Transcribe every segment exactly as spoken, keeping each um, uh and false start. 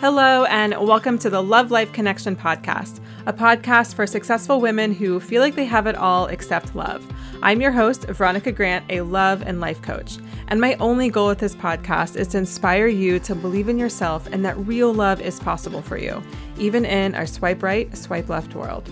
Hello, and welcome to the Love Life Connection podcast, a podcast for successful women who feel like they have it all except love. I'm your host, Veronica Grant, a love and life coach. And my only goal with this podcast is to inspire you to believe in yourself and that real love is possible for you, even in our swipe right, swipe left world.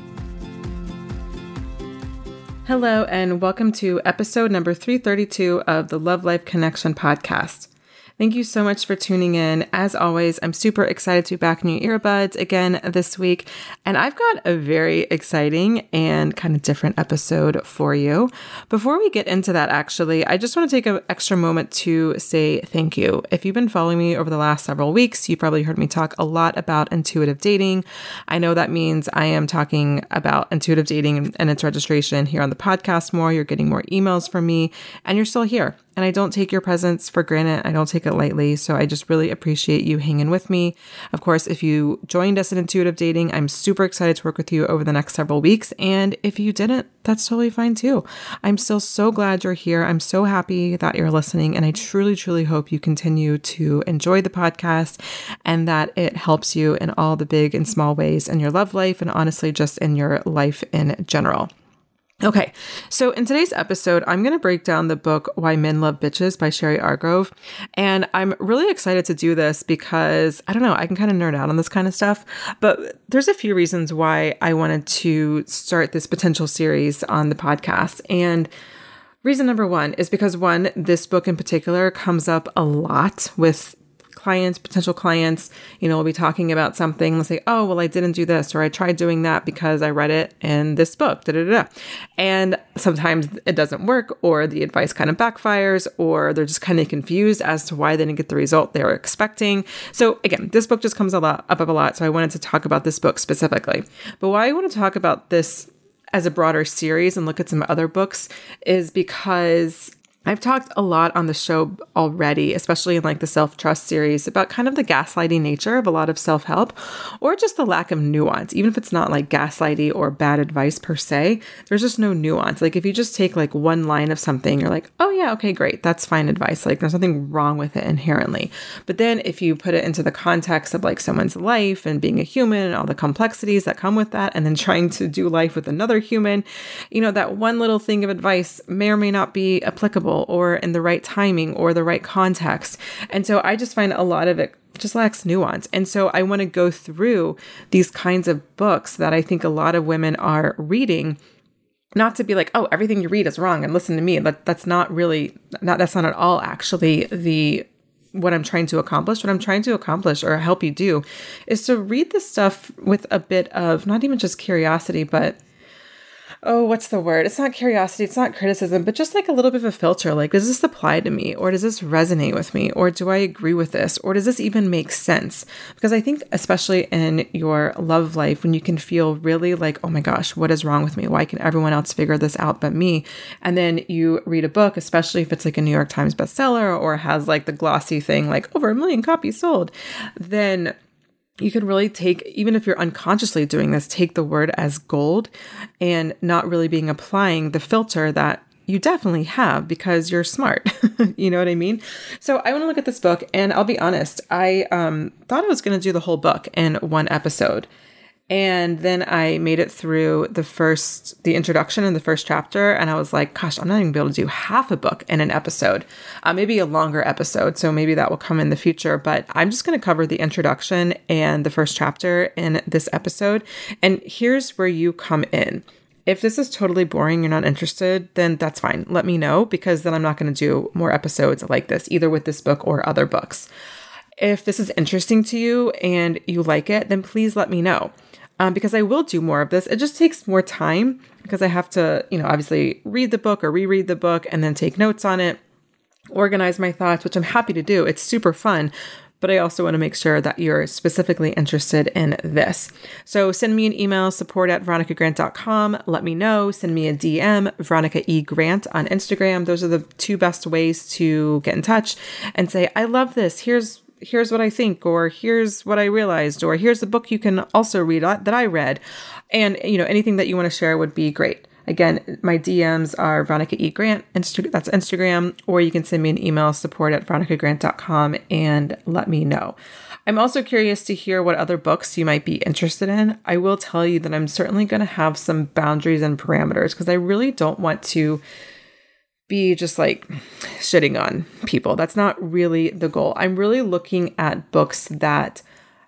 Hello, and welcome to episode number three thirty-two of the Love Life Connection podcast. Thank you so much for tuning in. As always, I'm super excited to be back in your earbuds again this week. And I've got a very exciting and kind of different episode for you. Before we get into that, actually, I just want to take an extra moment to say thank you. If you've been following me over the last several weeks, you probably heard me talk a lot about intuitive dating. I know that means I am talking about intuitive dating and its registration here on the podcast more. You're getting more emails from me, and you're still here. And I don't take your presence for granted. I don't take it lightly. So I just really appreciate you hanging with me. Of course, if you joined us in Intuitive Dating, I'm super excited to work with you over the next several weeks. And if you didn't, that's totally fine too. I'm still so glad you're here. I'm so happy that you're listening. And I truly, truly hope you continue to enjoy the podcast and that it helps you in all the big and small ways in your love life and honestly just in your life in general. Okay, so in today's episode, I'm going to break down the book, Why Men Love Bitches by Sherry Argov. And I'm really excited to do this because, I don't know, I can kind of nerd out on this kind of stuff. But there's a few reasons why I wanted to start this potential series on the podcast. And reason number one is because, one, this book in particular comes up a lot with clients, potential clients. You know, we'll be talking about something. They'll say, oh, well, I didn't do this, or I tried doing that because I read it in this book, da da da. And sometimes it doesn't work, or the advice kind of backfires, or they're just kind of confused as to why they didn't get the result they were expecting. So again, this book just comes a lot, up, up a lot. So I wanted to talk about this book specifically. But why I want to talk about this as a broader series and look at some other books is because I've talked a lot on the show already, especially in like the self-trust series, about kind of the gaslighty nature of a lot of self-help or just the lack of nuance. Even if it's not like gaslighty or bad advice per se, there's just no nuance. Like if you just take like one line of something, you're like, oh yeah, okay, great. That's fine advice. Like there's nothing wrong with it inherently. But then if you put it into the context of like someone's life and being a human and all the complexities that come with that, and then trying to do life with another human, you know, that one little thing of advice may or may not be applicable, or in the right timing or the right context. And so I just find a lot of it just lacks nuance. And so I want to go through these kinds of books that I think a lot of women are reading, not to be like, oh, everything you read is wrong and listen to me. That, that's not really, not, that's not at all actually the what I'm trying to accomplish, what I'm trying to accomplish or help you do is to read this stuff with a bit of not even just curiosity, but oh, what's the word? It's not curiosity, it's not criticism, but just like a little bit of a filter. Like, does this apply to me? Or does this resonate with me? Or do I agree with this? Or does this even make sense? Because I think especially in your love life, when you can feel really like, oh my gosh, what is wrong with me? Why can everyone else figure this out but me? And then you read a book, especially if it's like a New York Times bestseller or has like the glossy thing, like over a million copies sold, then you can really take, even if you're unconsciously doing this, take the word as gold and not really being applying the filter that you definitely have because you're smart. You know what I mean? So I want to look at this book, and I'll be honest, I um, thought I was going to do the whole book in one episode. And then I made it through the first, the introduction and the first chapter. And I was like, gosh, I'm not even going to be able to do half a book in an episode, uh, maybe a longer episode. So maybe that will come in the future, but I'm just going to cover the introduction and the first chapter in this episode. And here's where you come in. If this is totally boring, you're not interested, then that's fine. Let me know, because then I'm not going to do more episodes like this, either with this book or other books. If this is interesting to you and you like it, then please let me know. Um, because I will do more of this. It just takes more time because I have to, you know, obviously read the book or reread the book and then take notes on it, organize my thoughts, which I'm happy to do. It's super fun. But I also want to make sure that you're specifically interested in this. So send me an email, support at veronica grant dot com. Let me know. Send me a D M, Veronica E. Grant on Instagram. Those are the two best ways to get in touch and say, I love this. Here's here's what I think, or here's what I realized, or here's a book you can also read that I read. And, you know, anything that you want to share would be great. Again, my D Ms are Veronica E. Grant, Insta- that's Instagram, or you can send me an email, support at veronica grant dot com, and let me know. I'm also curious to hear what other books you might be interested in. I will tell you that I'm certainly going to have some boundaries and parameters, because I really don't want to be just like shitting on people. That's not really the goal. I'm really looking at books that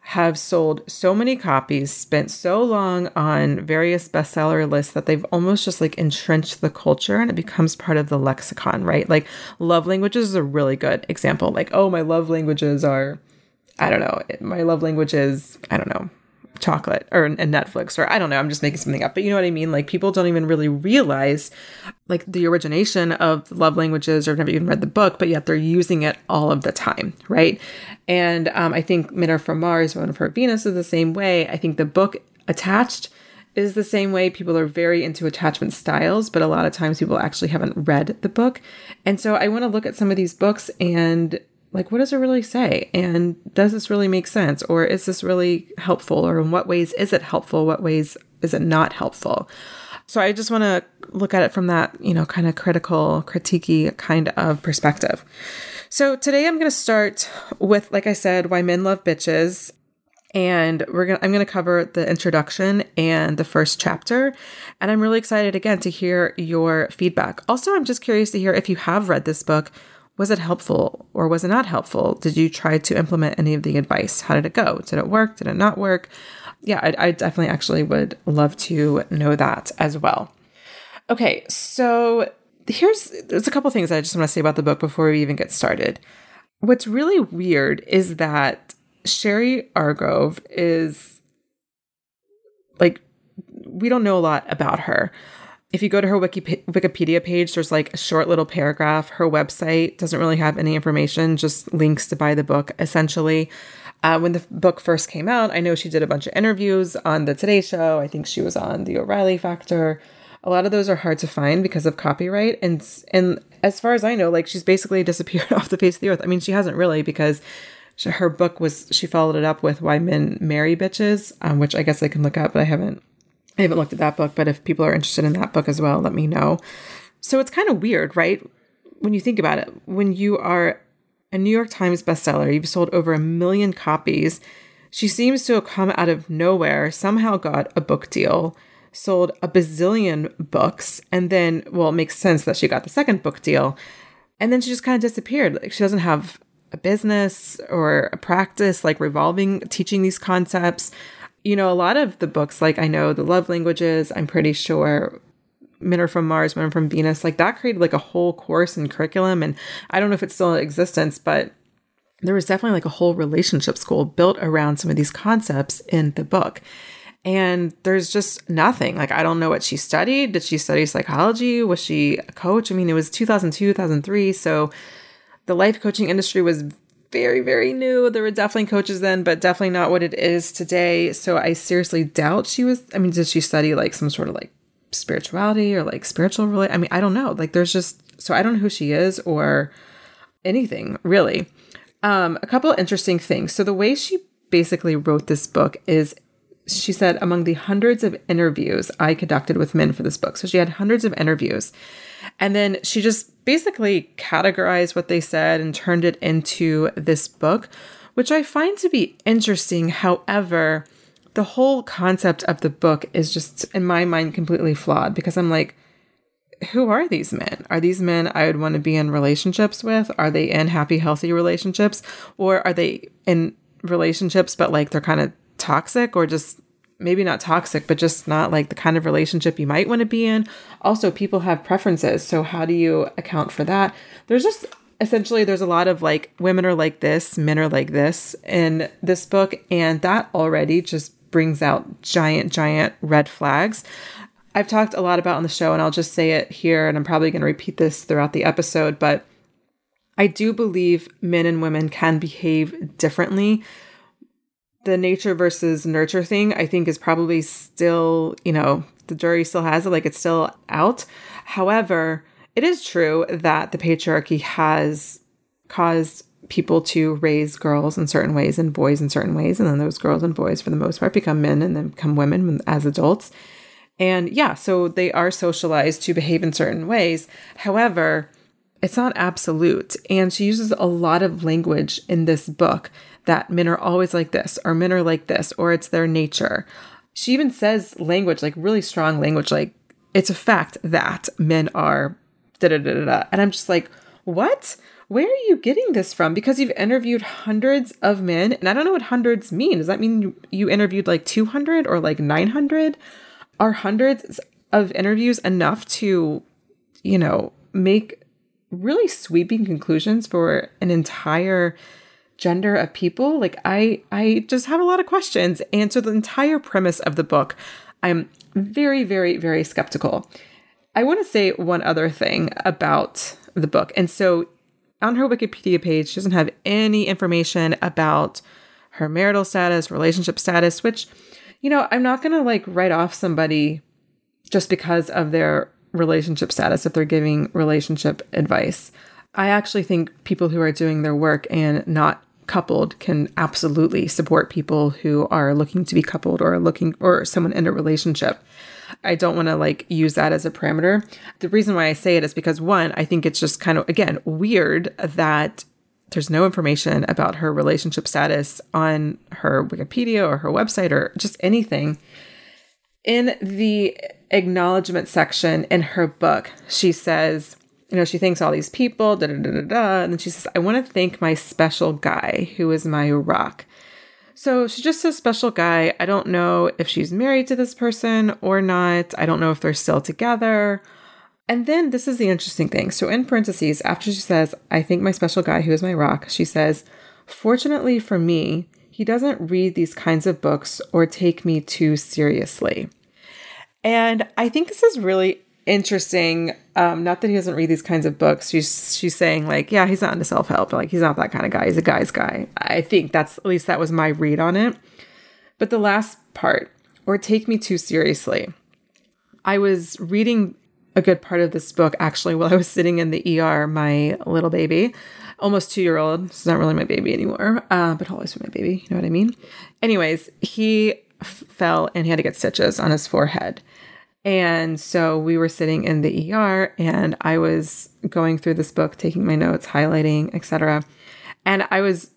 have sold so many copies, spent so long on various bestseller lists that they've almost just like entrenched the culture and it becomes part of the lexicon, right? Like Love Languages is a really good example. Like, oh, my love languages are, I don't know, my love language is, I don't know, chocolate or and Netflix, or I don't know, I'm just making something up, but you know what I mean? Like people don't even really realize like the origination of Love Languages, or never even read the book, but yet they're using it all of the time, right? And um, I think Men Are From Mars, Women Are From Venus is the same way. I think the book Attached is the same way. People are very into attachment styles, but a lot of times people actually haven't read the book. And so I want to look at some of these books and like, what does it really say? And does this really make sense? Or is this really helpful? Or in what ways is it helpful? What ways is it not helpful? So I just want to look at it from that, you know, kind of critical, critiquey kind of perspective. So today I'm going to start with, like I said, Why Men Love Bitches. And we're gonna, I'm going to cover the introduction and the first chapter. And I'm really excited, again, to hear your feedback. Also, I'm just curious to hear if you have read this book. Was it helpful or was it not helpful? Did you try to implement any of the advice? How did it go? Did it work? Did it not work? Yeah, I, I definitely actually would love to know that as well. Okay, so here's there's a couple things I just want to say about the book before we even get started. What's really weird is that Sherry Argov is like, we don't know a lot about her. If you go to her Wiki, Wikipedia page, there's like a short little paragraph. Her website doesn't really have any information, just links to buy the book, essentially. Uh, when the book first came out, I know she did a bunch of interviews on the Today Show. I think she was on the O'Reilly Factor. A lot of those are hard to find because of copyright. And, and as far as I know, like she's basically disappeared off the face of the earth. I mean, she hasn't really, because she, her book was, she followed it up with Why Men Marry Bitches, um, which I guess I can look up, but I haven't. I haven't looked at that book, but if people are interested in that book as well, let me know. So it's kind of weird, right? When you think about it, when you are a New York Times bestseller, you've sold over a million copies. She seems to have come out of nowhere, somehow got a book deal, sold a bazillion books, and then, well, it makes sense that she got the second book deal. And then she just kind of disappeared. Like she doesn't have a business or a practice like revolving, teaching these concepts. You know, a lot of the books, like I know the Love Languages, I'm pretty sure Men Are From Mars, Women Are From Venus, like that created like a whole course and curriculum. And I don't know if it's still in existence, but there was definitely like a whole relationship school built around some of these concepts in the book. And there's just nothing. Like, I don't know what she studied. Did she study psychology? Was she a coach? I mean, it was two thousand two, two thousand three. So the life coaching industry was very, very new. There were definitely coaches then, but definitely not what it is today. So I seriously doubt she was, I mean, did she study like some sort of like spirituality or like spiritual, really? I mean, I don't know. Like there's just, so I don't know who she is or anything really. Um, a couple of interesting things. So the way she basically wrote this book is she said, among the hundreds of interviews I conducted with men for this book. So she had hundreds of interviews. And then she just basically categorized what they said and turned it into this book, which I find to be interesting. However, the whole concept of the book is just, in my mind, completely flawed because I'm like, who are these men? Are these men I would want to be in relationships with? Are they in happy, healthy relationships? Or are they in relationships, but like they're kind of toxic or just maybe not toxic, but just not like the kind of relationship you might want to be in. Also, people have preferences. So how do you account for that? There's just essentially, there's a lot of like women are like this, men are like this in this book. And that already just brings out giant, giant red flags. I've talked a lot about on the show and I'll just say it here. And I'm probably going to repeat this throughout the episode, but I do believe men and women can behave differently. The nature versus nurture thing, I think, is probably still, you know, the jury still has it, like it's still out. However, it is true that the patriarchy has caused people to raise girls in certain ways and boys in certain ways. And then those girls and boys, for the most part, become men and then become women as adults. And yeah, so they are socialized to behave in certain ways. However, it's not absolute. And she uses a lot of language in this book that men are always like this, or men are like this, or it's their nature. She even says language, like really strong language, like it's a fact that men are da da da da da. And I'm just like, what? Where are you getting this from? Because you've interviewed hundreds of men, and I don't know what hundreds mean. Does that mean you, you interviewed like two hundred or like nine hundred? Are hundreds of interviews enough to, you know, make really sweeping conclusions for an entire gender of people? Like I, I just have a lot of questions. And so the entire premise of the book, I'm very, very, very skeptical. I want to say one other thing about the book. And so on her Wikipedia page, she doesn't have any information about her marital status, relationship status, which, you know, I'm not going to like write off somebody just because of their relationship status if they're giving relationship advice. I actually think people who are doing their work and not coupled can absolutely support people who are looking to be coupled or looking or someone in a relationship. I don't want to like use that as a parameter. The reason why I say it is because one, I think it's just kind of, again, weird that there's no information about her relationship status on her Wikipedia or her website or just anything. In the acknowledgement section in her book, she says, you know, she thanks all these people, da da da da da. And then she says, I want to thank my special guy who is my rock. So she just says special guy. I don't know if she's married to this person or not. I don't know if they're still together. And then this is the interesting thing. So in parentheses, after she says, I thank my special guy who is my rock, she says, fortunately for me, he doesn't read these kinds of books or take me too seriously. And I think this is really interesting. Um, not that he doesn't read these kinds of books. She's, she's saying like, yeah, he's not into self-help. Like he's not that kind of guy. He's a guy's guy. I think that's, at least that was my read on it. But the last part, or take me too seriously. I was reading a good part of this book actually while I was sitting in the E R, my little baby, almost two-year-old. It's not really my baby anymore, uh, but always been my baby. You know what I mean? Anyways, he f- fell and he had to get stitches on his forehead. And so we were sitting in the E R and I was going through this book, taking my notes, highlighting, et cetera. And I was,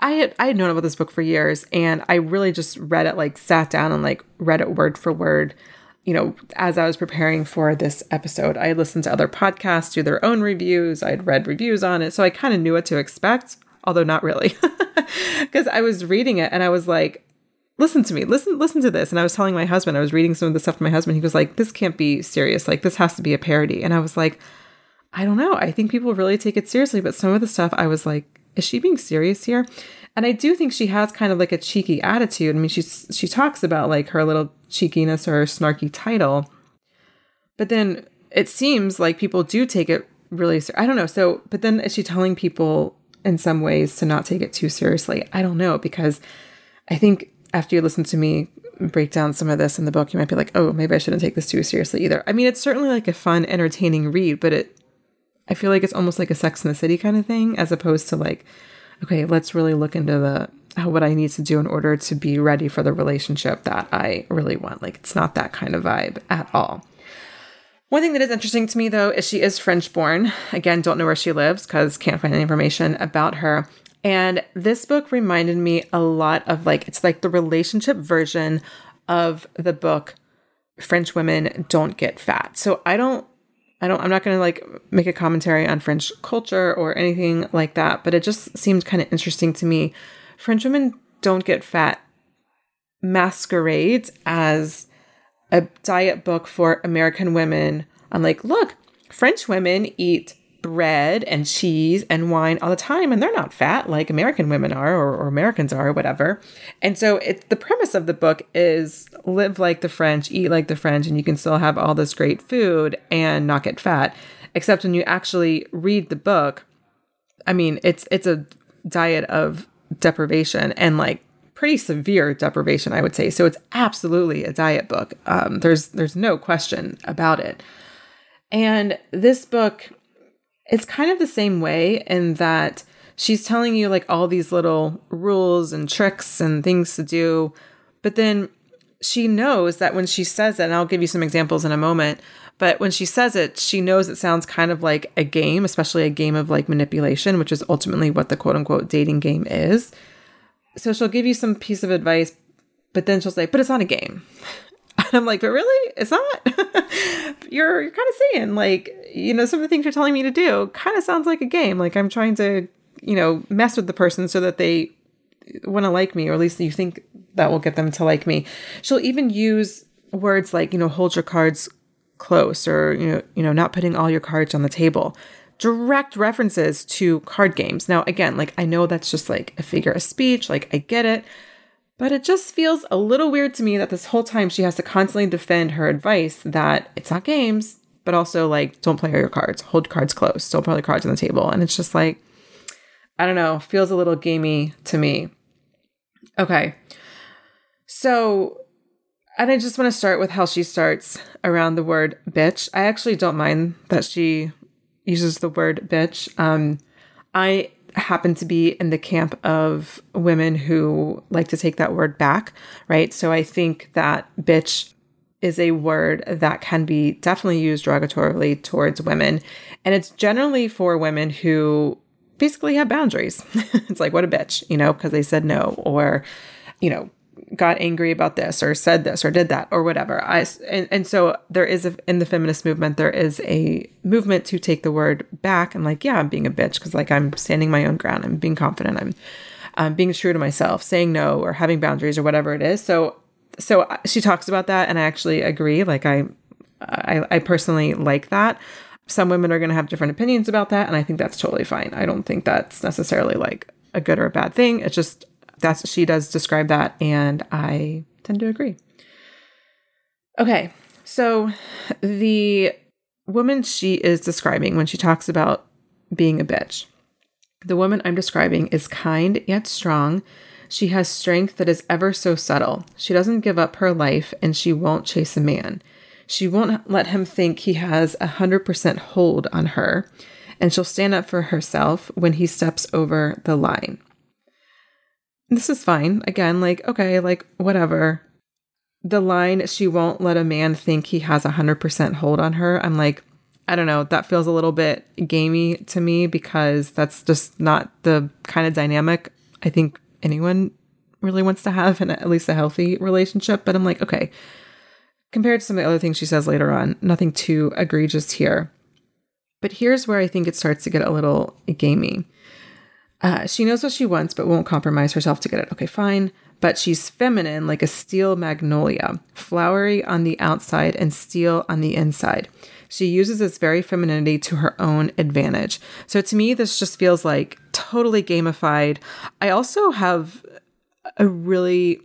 I had, I had known about this book for years and I really just read it, like sat down and like read it word for word. You know, as I was preparing for this episode, I had listened to other podcasts, do their own reviews. I'd read reviews on it. So I kind of knew what to expect, although not really, because I was reading it and I was like, listen to me, listen, listen to this. And I was telling my husband, I was reading some of the stuff to my husband. He was like, this can't be serious. Like, this has to be a parody. And I was like, I don't know. I think people really take it seriously. But some of the stuff I was like, is she being serious here? And I do think she has kind of like a cheeky attitude. I mean, she's, she talks about like her little cheekiness or her snarky title. But then it seems like people do take it really ser- I don't know. So, but then is she telling people in some ways to not take it too seriously? I don't know, because I think after you listen to me break down some of this in the book, you might be like, oh, maybe I shouldn't take this too seriously either. I mean, it's certainly like a fun, entertaining read, but it, I feel like it's almost like a Sex and the City kind of thing, as opposed to like, okay, let's really look into the how, what I need to do in order to be ready for the relationship that I really want. Like, it's not that kind of vibe at all. One thing that is interesting to me, though, is she is French born. Again, don't know where she lives because can't find any information about her. And this book reminded me a lot of like, it's like the relationship version of the book, French Women Don't Get Fat. So I don't I don't, I'm not going to like make a commentary on French culture or anything like that, but it just seemed kind of interesting to me. French Women Don't Get Fat masquerades as a diet book for American women. I'm like, look, French women eat bread and cheese and wine all the time, and they're not fat like American women are or, or Americans are or whatever. And so it, the premise of the book is live like the French, eat like the French, and you can still have all this great food and not get fat. Except when you actually read the book, I mean, it's it's a diet of deprivation and like pretty severe deprivation, I would say. So it's absolutely a diet book. Um, there's there's no question about it. And this book, it's kind of the same way in that she's telling you like all these little rules and tricks and things to do. But then she knows that when she says it, and I'll give you some examples in a moment, but when she says it, she knows it sounds kind of like a game, especially a game of like manipulation, which is ultimately what the quote unquote dating game is. So she'll give you some piece of advice, but then she'll say, but it's not a game. And I'm like, but really? It's not? you're you're kind of saying like, you know, some of the things you're telling me to do kind of sounds like a game. Like I'm trying to, you know, mess with the person so that they want to like me, or at least you think that will get them to like me. She'll even use words like, you know, hold your cards close, or, you know, you know, not putting all your cards on the table. Direct references to card games. Now, again, like I know that's just like a figure of speech, like I get it. But it just feels a little weird to me that this whole time she has to constantly defend her advice that it's not games, but also like, don't play your cards, hold cards close, don't put the cards on the table. And it's just like, I don't know, feels a little gamey to me. Okay. So, and I just want to start with how she starts around the word bitch. I actually don't mind that she uses the word bitch. Um, I happen to be in the camp of women who like to take that word back, right? So I think that bitch is a word that can be definitely used derogatorily towards women. And it's generally for women who basically have boundaries. It's like, what a bitch, you know, because they said no, or, you know, got angry about this or said this or did that or whatever. I, and, and so there is a, in the feminist movement, there is a movement to take the word back and like, yeah, I'm being a bitch because like I'm standing my own ground. I'm being confident. I'm um, being true to myself, saying no or having boundaries or whatever it is. So, so she talks about that. And I actually agree. Like I, I, I personally like that. Some women are going to have different opinions about that. And I think that's totally fine. I don't think that's necessarily like a good or a bad thing. It's just, that's, she does describe that, and I tend to agree. Okay, so the woman she is describing when she talks about being a bitch, the woman I'm describing is kind yet strong. She has strength that is ever so subtle. She doesn't give up her life, and she won't chase a man. She won't let him think he has a hundred percent hold on her, and she'll stand up for herself when he steps over the line. This is fine. Again, like, okay, like whatever. The line, she won't let a man think he has a hundred percent hold on her. I'm like, I don't know. That feels a little bit gamey to me because that's just not the kind of dynamic I think anyone really wants to have in at least a healthy relationship. But I'm like, okay, compared to some of the other things she says later on, nothing too egregious here. But here's where I think it starts to get a little gamey. Uh, she knows what she wants, but won't compromise herself to get it. Okay, fine. But she's feminine, like a steel magnolia, flowery on the outside and steel on the inside. She uses this very femininity to her own advantage. So to me, this just feels like t- totally gamified. I also have a really,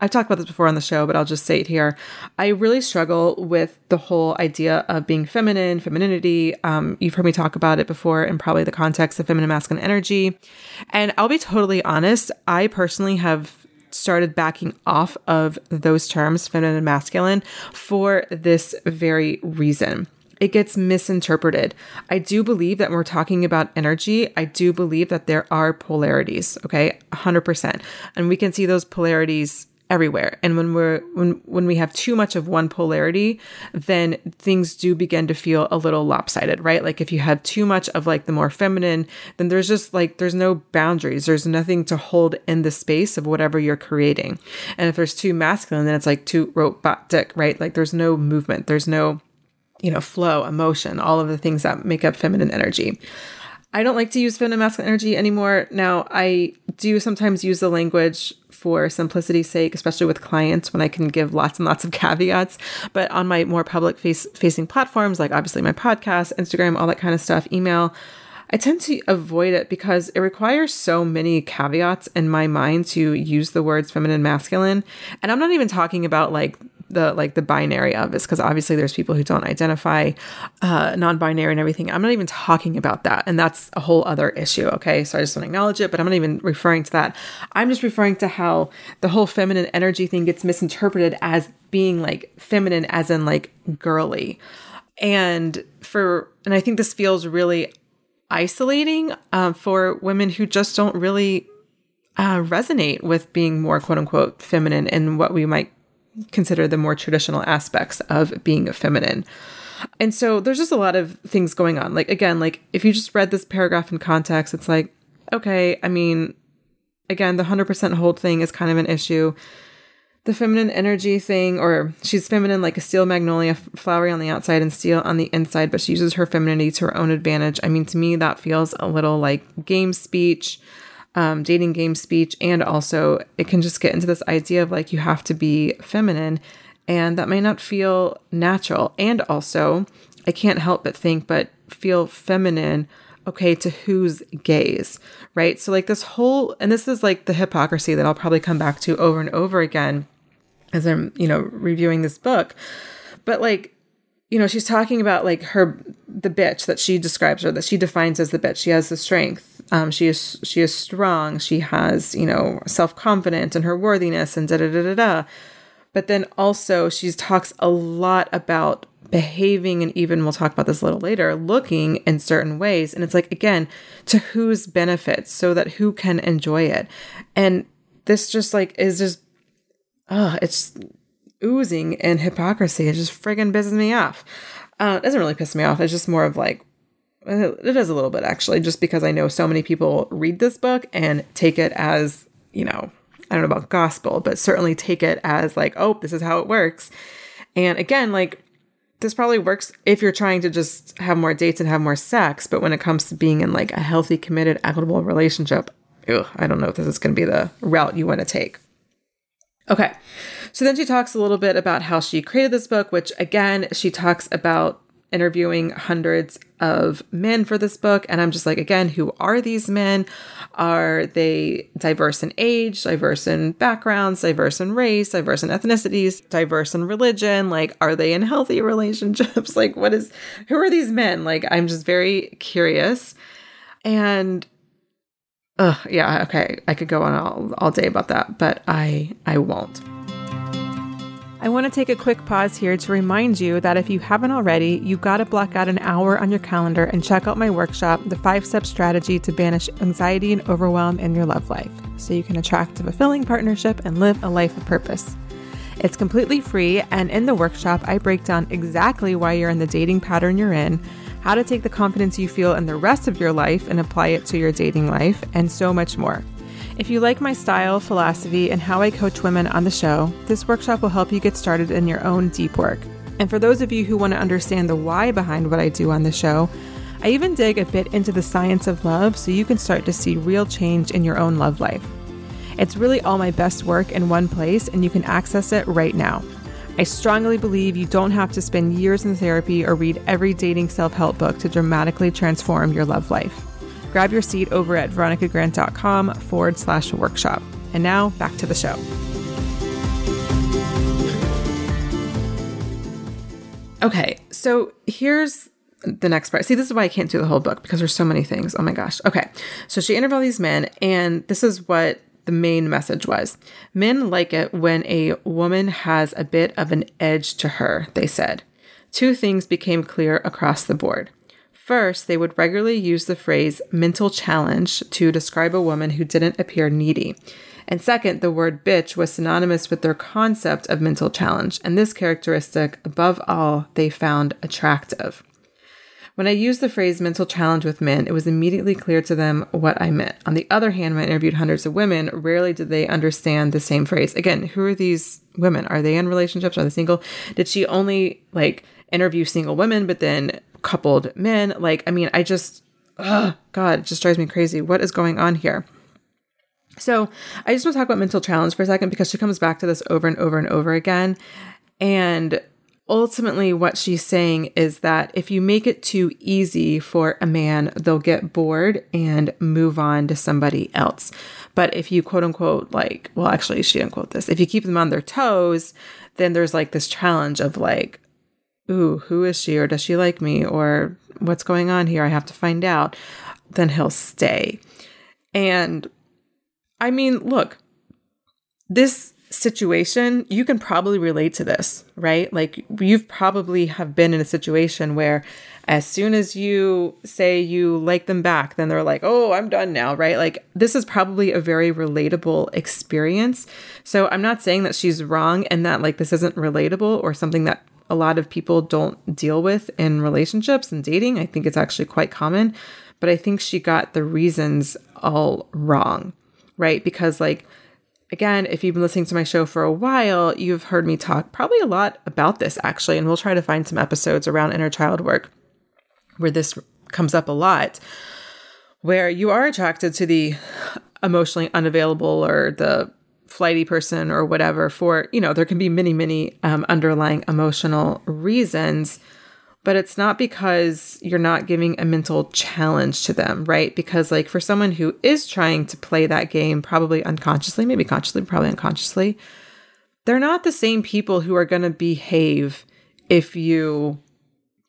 I've talked about this before on the show, but I'll just say it here. I really struggle with the whole idea of being feminine, femininity. Um, you've heard me talk about it before in probably the context of feminine masculine energy. And I'll be totally honest, I personally have started backing off of those terms, feminine and masculine, for this very reason. It gets misinterpreted. I do believe that when we're talking about energy, I do believe that there are polarities, okay? one hundred percent. And we can see those polarities everywhere. And when we're when when we have too much of one polarity, then things do begin to feel a little lopsided, right? Like if you have too much of like the more feminine, then there's just like there's no boundaries. There's nothing to hold in the space of whatever you're creating. And if there's too masculine, then it's like too robotic, right? Like there's no movement, there's no, you know, flow, emotion, all of the things that make up feminine energy. I don't like to use feminine masculine energy anymore. Now, I do sometimes use the language for simplicity's sake, especially with clients when I can give lots and lots of caveats. But on my more public face- facing platforms, like obviously my podcast, Instagram, all that kind of stuff, email, I tend to avoid it because it requires so many caveats in my mind to use the words feminine, masculine. And I'm not even talking about like the like the binary of this, because obviously there's people who don't identify uh, non-binary and everything. I'm not even talking about that. And that's a whole other issue, okay? So I just want to acknowledge it, but I'm not even referring to that. I'm just referring to how the whole feminine energy thing gets misinterpreted as being like feminine as in like girly. And for, and I think this feels really isolating uh, for women who just don't really uh, resonate with being more quote unquote feminine and what we might consider the more traditional aspects of being feminine. And so there's just a lot of things going on. Like, again, like if you just read this paragraph in context, it's like, okay, I mean, again, the one hundred percent hold thing is kind of an issue. The feminine energy thing, or she's feminine like a steel magnolia, flowery on the outside and steel on the inside, but she uses her femininity to her own advantage. I mean, to me, that feels a little like game speech, um, dating game speech. And also it can just get into this idea of like, you have to be feminine, and that may not feel natural. And also I can't help but think, but feel feminine, okay, to whose gaze, right? So like this whole, and this is like the hypocrisy that I'll probably come back to over and over again as I'm, you know, reviewing this book. But like, you know, she's talking about like her, the bitch that she describes her, that she defines as the bitch. She has the strength. Um, she is, she is strong. She has, you know, self-confidence and her worthiness and da da da da da. But then also she talks a lot about behaving, and even we'll talk about this a little later, looking in certain ways. And it's like, again, to whose benefit, so that who can enjoy it. And this just like is just, oh, it's oozing in hypocrisy. It just friggin' pisses me off. Uh, it doesn't really piss me off. It's just more of like, it is a little bit actually, just because I know so many people read this book and take it as, you know, I don't know about gospel, but certainly take it as like, oh, this is how it works. And again, like, this probably works if you're trying to just have more dates and have more sex. But when it comes to being in like a healthy, committed, equitable relationship, ugh, I don't know if this is going to be the route you want to take. Okay. So then she talks a little bit about how she created this book, which again, she talks about interviewing hundreds of men for this book. And I'm just like, again, who are these men? Are they diverse in age, diverse in backgrounds, diverse in race, diverse in ethnicities, diverse in religion? Like, are they in healthy relationships? Like, what is, who are these men? Like, I'm just very curious. And uh, yeah, okay. I could go on all, all day about that, but I, I won't. I want to take a quick pause here to remind you that if you haven't already, you've got to block out an hour on your calendar and check out my workshop, The Five-Step Strategy to Banish Anxiety and Overwhelm in Your Love Life, so you can attract a fulfilling partnership and live a life of purpose. It's completely free, and in the workshop, I break down exactly why you're in the dating pattern you're in, how to take the confidence you feel in the rest of your life and apply it to your dating life, and so much more. If you like my style, philosophy, and how I coach women on the show, this workshop will help you get started in your own deep work. And for those of you who want to understand the why behind what I do on the show, I even dig a bit into the science of love so you can start to see real change in your own love life. It's really all my best work in one place, and you can access it right now. I strongly believe you don't have to spend years in therapy or read every dating self-help book to dramatically transform your love life. Grab your seat over at veronicagrant.com forward slash workshop. And now back to the show. Okay, so here's the next part. See, this is why I can't do the whole book, because there's so many things. Oh my gosh. Okay, so she interviewed all these men, and this is what the main message was. Men like it when a woman has a bit of an edge to her, they said. Two things became clear across the board. First, they would regularly use the phrase mental challenge to describe a woman who didn't appear needy. And second, the word bitch was synonymous with their concept of mental challenge, and this characteristic, above all, they found attractive. When I used the phrase mental challenge with men, it was immediately clear to them what I meant. On the other hand, when I interviewed hundreds of women, rarely did they understand the same phrase. Again, who are these women? Are they in relationships? Are they single? Did she only, like, interview single women, but then coupled men? Like, I mean, I just, ugh, God, it just drives me crazy. What is going on here? So I just want to talk about mental challenge for a second, because she comes back to this over and over and over again. And ultimately what she's saying is that if you make it too easy for a man, they'll get bored and move on to somebody else. But if you quote unquote, like, well, actually she didn't quote this. If you keep them on their toes, then there's like this challenge of like, ooh, who is she? Or does she like me? Or what's going on here? I have to find out. Then he'll stay. And I mean, look, this situation, you can probably relate to this, right? Like, you've probably have been in a situation where as soon as you say you like them back, then they're like, oh, I'm done now, right? Like, this is probably a very relatable experience. So I'm not saying that she's wrong and that like this isn't relatable or something that a lot of people don't deal with in relationships and dating. I think it's actually quite common, but I think she got the reasons all wrong, right? Because like, again, if you've been listening to my show for a while, you've heard me talk probably a lot about this actually, and we'll try to find some episodes around inner child work where this comes up a lot, where you are attracted to the emotionally unavailable or the flighty person or whatever for, you know, there can be many, many um, underlying emotional reasons, but it's not because you're not giving a mental challenge to them, right? Because like for someone who is trying to play that game, probably unconsciously, maybe consciously, probably unconsciously, they're not the same people who are going to behave if you,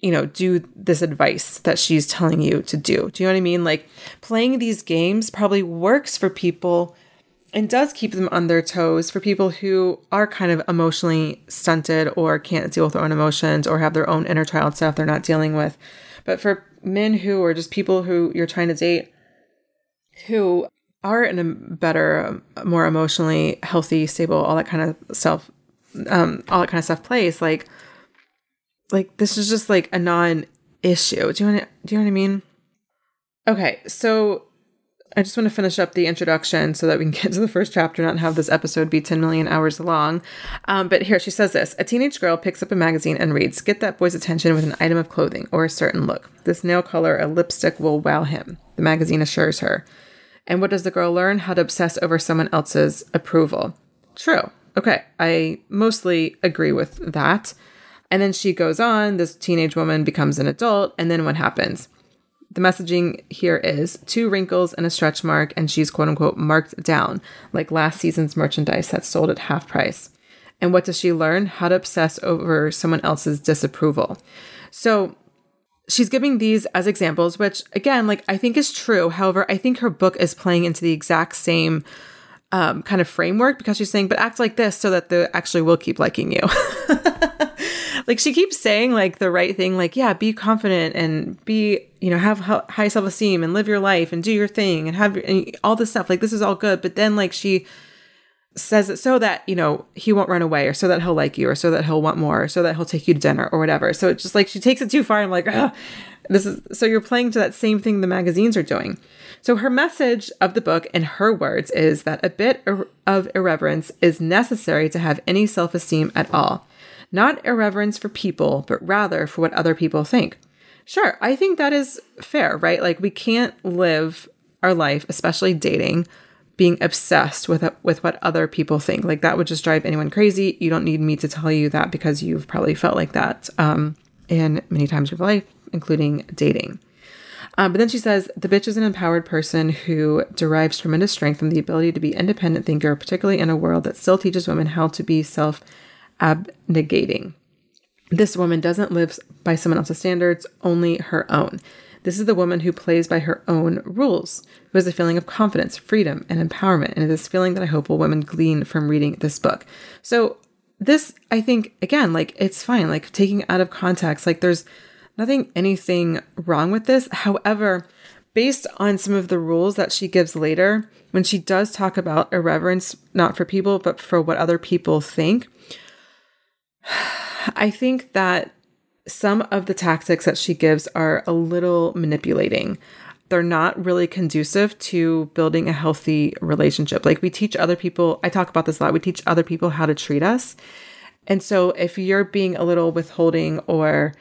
you know, do this advice that she's telling you to do. Do you know what I mean? Like playing these games probably works for people and does keep them on their toes, for people who are kind of emotionally stunted or can't deal with their own emotions or have their own inner child stuff they're not dealing with. But for men who are just people who you're trying to date, who are in a better, more emotionally healthy, stable, all that kind of stuff, um, all that kind of stuff place, like, like this is just like a non-issue. Do you want to, do you know what I mean? Okay. So I just want to finish up the introduction so that we can get to the first chapter, not have this episode be ten million hours long. Um, but here she says this. A teenage girl picks up a magazine and reads, get that boy's attention with an item of clothing or a certain look. This nail color, a lipstick will wow him, the magazine assures her. And what does the girl learn? How to obsess over someone else's approval. True. Okay. I mostly agree with that. And then she goes on, this teenage woman becomes an adult. And then what happens? The messaging here is two wrinkles and a stretch mark, and she's quote unquote marked down, like last season's merchandise that's sold at half price. And what does she learn? How to obsess over someone else's disapproval. So she's giving these as examples, which again, like I think is true. However, I think her book is playing into the exact same um, kind of framework, because she's saying, but act like this so that they actually will keep liking you. Like she keeps saying like the right thing, like, yeah, be confident and be, you know, have high self-esteem and live your life and do your thing and have and all this stuff. Like this is all good. But then like she says it so that, you know, he won't run away, or so that he'll like you, or so that he'll want more, or so that he'll take you to dinner or whatever. So it's just like, she takes it too far. I'm like, ah, this is, so you're playing to that same thing the magazines are doing. So her message of the book, in her words, is that a bit of irreverence is necessary to have any self-esteem at all. Not irreverence for people, but rather for what other people think. Sure, I think that is fair, right? Like we can't live our life, especially dating, being obsessed with with what other people think. Like that would just drive anyone crazy. You don't need me to tell you that, because you've probably felt like that um, in many times of your life, including dating. Um, but then she says, the bitch is an empowered person who derives tremendous strength from the ability to be independent thinker, particularly in a world that still teaches women how to be self-abnegating. This woman doesn't live by someone else's standards, only her own. This is the woman who plays by her own rules, who has a feeling of confidence, freedom, and empowerment. And it is this feeling that I hope will women glean from reading this book. So this, I think, again, like, it's fine, like taking out of context, like there's nothing, anything wrong with this. However, based on some of the rules that she gives later, when she does talk about irreverence, not for people, but for what other people think, I think that some of the tactics that she gives are a little manipulating. They're not really conducive to building a healthy relationship. Like, we teach other people, I talk about this a lot, we teach other people how to treat us. And so if you're being a little withholding or,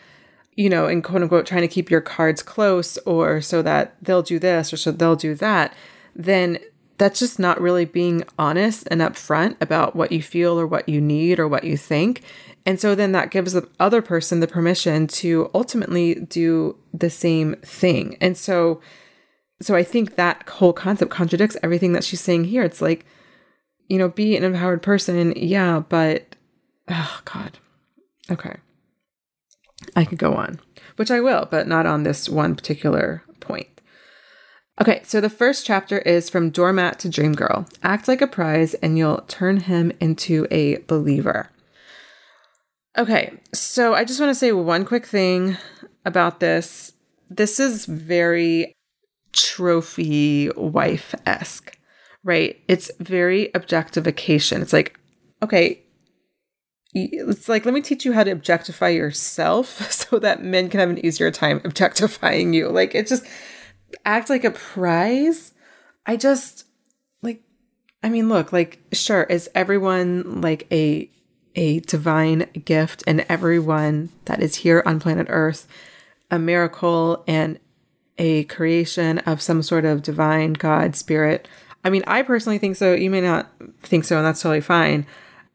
you know, in quote unquote, trying to keep your cards close or so that they'll do this or so they'll do that, then that's just not really being honest and upfront about what you feel or what you need or what you think. And so then that gives the other person the permission to ultimately do the same thing. And so, so I think that whole concept contradicts everything that she's saying here. It's like, you know, be an empowered person. Yeah, but, oh God. Okay. I could go on, which I will, but not on this one particular point. Okay, so the first chapter is From Doormat to Dream Girl. Act like a prize and you'll turn him into a believer. Okay, so I just want to say one quick thing about this. This is very trophy wife-esque, right? It's very objectification. It's like, okay, it's like, let me teach you how to objectify yourself so that men can have an easier time objectifying you. Like, it just, act like a prize. I just, like, I mean, look, like, sure, is everyone like a... a divine gift and everyone that is here on planet Earth, a miracle and a creation of some sort of divine God spirit? I mean, I personally think so. You may not think so, and that's totally fine.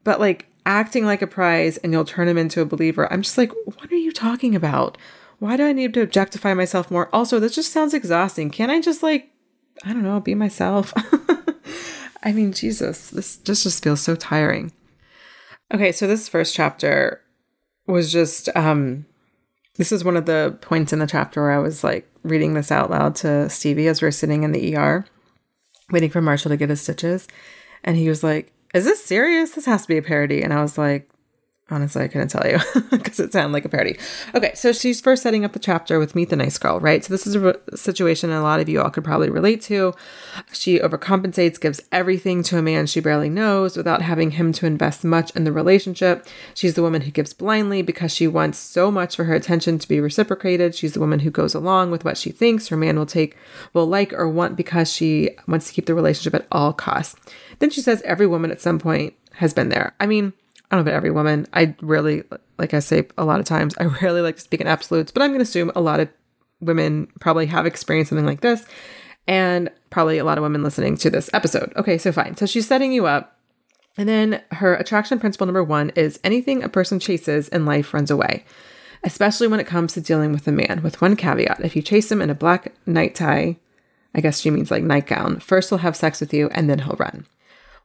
But like, acting like a prize and you'll turn him into a believer. I'm just like, what are you talking about? Why do I need to objectify myself more? Also, this just sounds exhausting. Can't I just like, I don't know, be myself? I mean, Jesus, this just, just feels so tiring. Okay, so this first chapter was just, um, this is one of the points in the chapter where I was like reading this out loud to Stevie as we were sitting in the E R, waiting for Marshall to get his stitches. And he was like, is this serious? This has to be a parody. And I was like, honestly, I couldn't tell you because it sounded like a parody. Okay, so she's first setting up the chapter with Meet the Nice Girl, right? So this is a situation a lot of you all could probably relate to. She overcompensates, gives everything to a man she barely knows without having him to invest much in the relationship. She's the woman who gives blindly because she wants so much for her attention to be reciprocated. She's the woman who goes along with what she thinks her man will take, will like or want because she wants to keep the relationship at all costs. Then she says every woman at some point has been there. I mean, I don't know about every woman. I really, like I say a lot of times, I rarely like to speak in absolutes, but I'm going to assume a lot of women probably have experienced something like this, and probably a lot of women listening to this episode. Okay, so fine. So she's setting you up. And then her attraction principle number one is anything a person chases in life runs away, especially when it comes to dealing with a man, with one caveat. If you chase him in a black night tie, I guess she means like nightgown, first he'll have sex with you and then he'll run.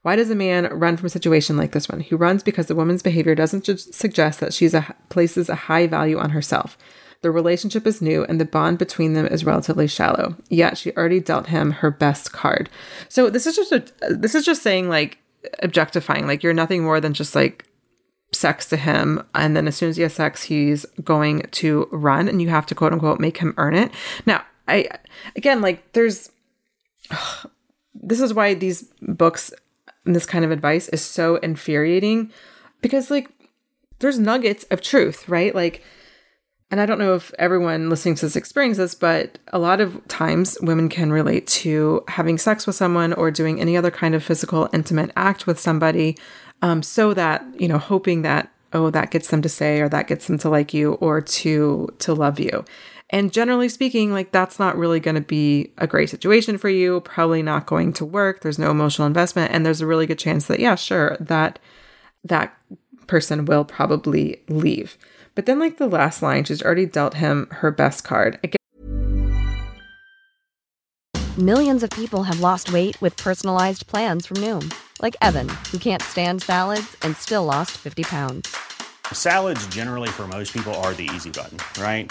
Why does a man run from a situation like this one? He runs because the woman's behavior doesn't ju- suggest that she's a, places a high value on herself. The relationship is new and the bond between them is relatively shallow. Yet she already dealt him her best card. So this is just a, this is just saying like objectifying, like you're nothing more than just like sex to him. And then as soon as he has sex, he's going to run and you have to quote unquote make him earn it. Now, I, again, like there's, ugh, this is why these books and this kind of advice is so infuriating because like there's nuggets of truth, right? Like, and I don't know if everyone listening to this experiences, but a lot of times women can relate to having sex with someone or doing any other kind of physical, intimate act with somebody. Um, so that, you know, hoping that, oh, that gets them to say, or that gets them to like you or to, to love you. And generally speaking, like that's not really going to be a great situation for you, probably not going to work. There's no emotional investment. And there's a really good chance that, yeah, sure, that that person will probably leave. But then like the last line, she's already dealt him her best card. Again, Millions of people have lost weight with personalized plans from Noom. Like Evan, who can't stand salads and still lost fifty pounds. Salads generally for most people are the easy button, right?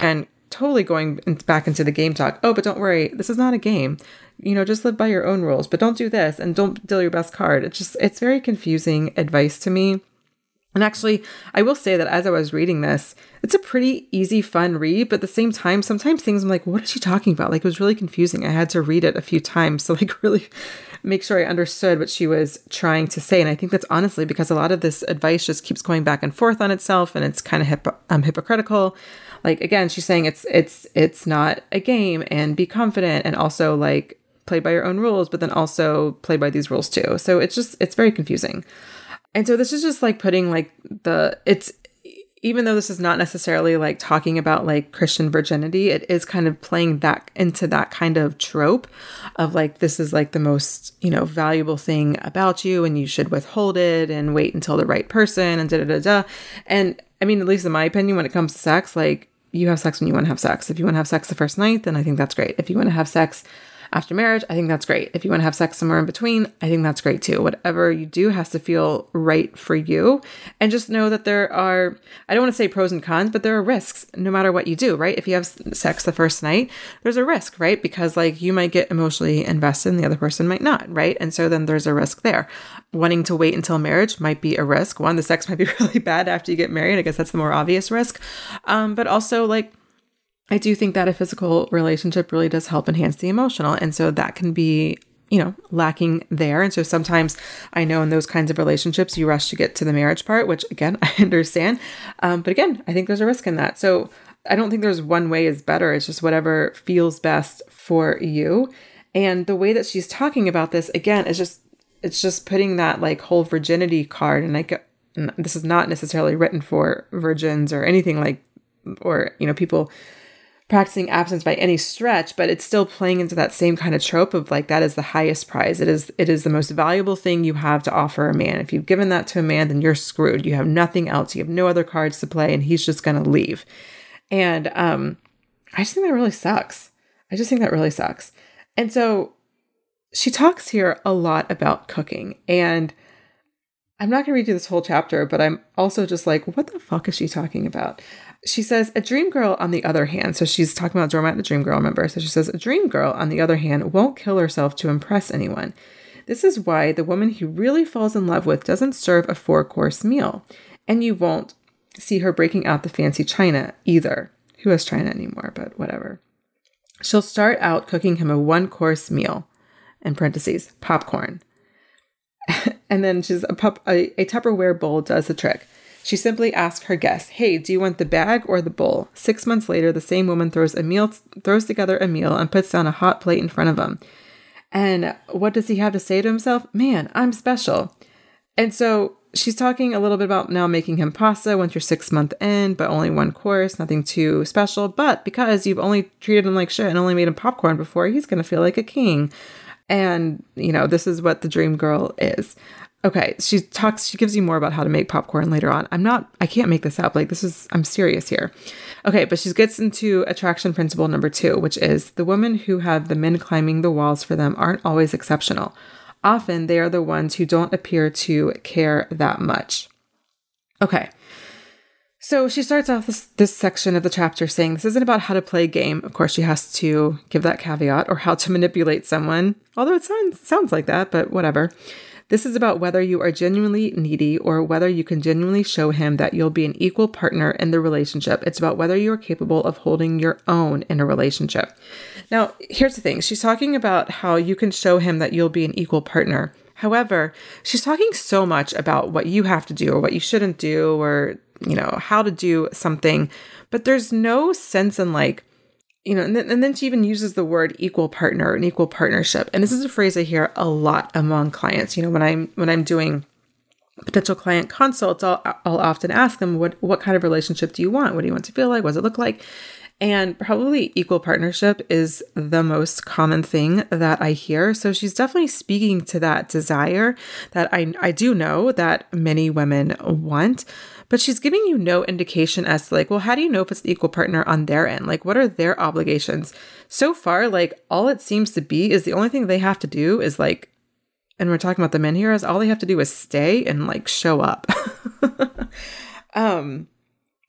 And totally going back into the game talk. Oh, but don't worry. This is not a game. You know, just live by your own rules, but don't do this and don't deal your best card. It's just, it's very confusing advice to me. And actually, I will say that as I was reading this, it's a pretty easy, fun read. But at the same time, sometimes things I'm like, what is she talking about? Like, it was really confusing. I had to read it a few times to like really make sure I understood what she was trying to say. And I think that's honestly because a lot of this advice just keeps going back and forth on itself. And it's kind of hip- um, hypocritical. Like, again, she's saying it's it's it's not a game and be confident and also like play by your own rules, but then also play by these rules too. So it's just, it's very confusing. And so this is just like putting like the, it's, even though this is not necessarily like talking about like Christian virginity, it is kind of playing that into that kind of trope of like, this is like the most, you know, valuable thing about you and you should withhold it and wait until the right person and da da da da. And I mean, at least in my opinion, when it comes to sex, like you have sex when you want to have sex. If you want to have sex the first night, then I think that's great. If you want to have sex after marriage, I think that's great. If you want to have sex somewhere in between, I think that's great too. Whatever you do has to feel right for you. And just know that there are, I don't want to say pros and cons, but there are risks no matter what you do, right? If you have sex the first night, there's a risk, right? Because like you might get emotionally invested and the other person might not, right? And so then there's a risk there. Wanting to wait until marriage might be a risk. One, the sex might be really bad after you get married. I guess that's the more obvious risk. Um, but also like, I do think that a physical relationship really does help enhance the emotional. And so that can be, you know, lacking there. And so sometimes I know in those kinds of relationships, you rush to get to the marriage part, which again, I understand. Um, but again, I think there's a risk in that. So I don't think there's one way is better. It's just whatever feels best for you. And the way that she's talking about this, again, is just, it's just putting that like whole virginity card. And I go, and this is not necessarily written for virgins or anything like, or, you know, people practicing abstinence by any stretch, but it's still playing into that same kind of trope of like, that is the highest prize. It is, it is the most valuable thing you have to offer a man. If you've given that to a man, then you're screwed. You have nothing else. You have no other cards to play and he's just going to leave. And, um, I just think that really sucks. I just think that really sucks. And so she talks here a lot about cooking, and I'm not going to redo this whole chapter, but I'm also just like, what the fuck is she talking about? She says, a dream girl, on the other hand, so she's talking about Doormat and the dream girl, remember? So she says, a dream girl, on the other hand, won't kill herself to impress anyone. This is why the woman he really falls in love with doesn't serve a four-course meal. And you won't see her breaking out the fancy china either. Who has china anymore, but whatever. She'll start out cooking him a one-course meal, in parentheses, popcorn. And then she's a, pup, a, a Tupperware bowl does the trick. She simply asks her guests, hey, do you want the bag or the bowl? Six months later, the same woman throws a meal, throws together a meal and puts down a hot plate in front of him. And what does he have to say to himself? Man, I'm special. And so she's talking a little bit about now making him pasta once you're six month in, but only one course, nothing too special. But because you've only treated him like shit and only made him popcorn before, he's going to feel like a king. And, you know, this is what the dream girl is. Okay. She talks, she gives you more about how to make popcorn later on. I'm not, I can't make this up. Like this is, I'm serious here. Okay. But she gets into attraction principle number two, which is the women who have the men climbing the walls for them aren't always exceptional. Often they are the ones who don't appear to care that much. Okay. So she starts off this, this section of the chapter saying, this isn't about how to play a game. Of course, she has to give that caveat, or how to manipulate someone, although it sounds, sounds like that, but whatever. This is about whether you are genuinely needy or whether you can genuinely show him that you'll be an equal partner in the relationship. It's about whether you are capable of holding your own in a relationship. Now, here's the thing. She's talking about how you can show him that you'll be an equal partner. However, she's talking so much about what you have to do or what you shouldn't do or, you know, how to do something, but there's no sense in like, you know, and, th- and then she even uses the word equal partner and equal partnership. And this is a phrase I hear a lot among clients. You know, when I'm, when I'm doing potential client consults, I'll, I'll often ask them, what, what kind of relationship do you want? What do you want to feel like? What does it look like? And probably equal partnership is the most common thing that I hear. So she's definitely speaking to that desire that I, I do know that many women want, but she's giving you no indication as to like, well, how do you know if it's the equal partner on their end? Like, what are their obligations? So far, like all it seems to be is the only thing they have to do is like, and we're talking about the men here, is all they have to do is stay and like show up. um,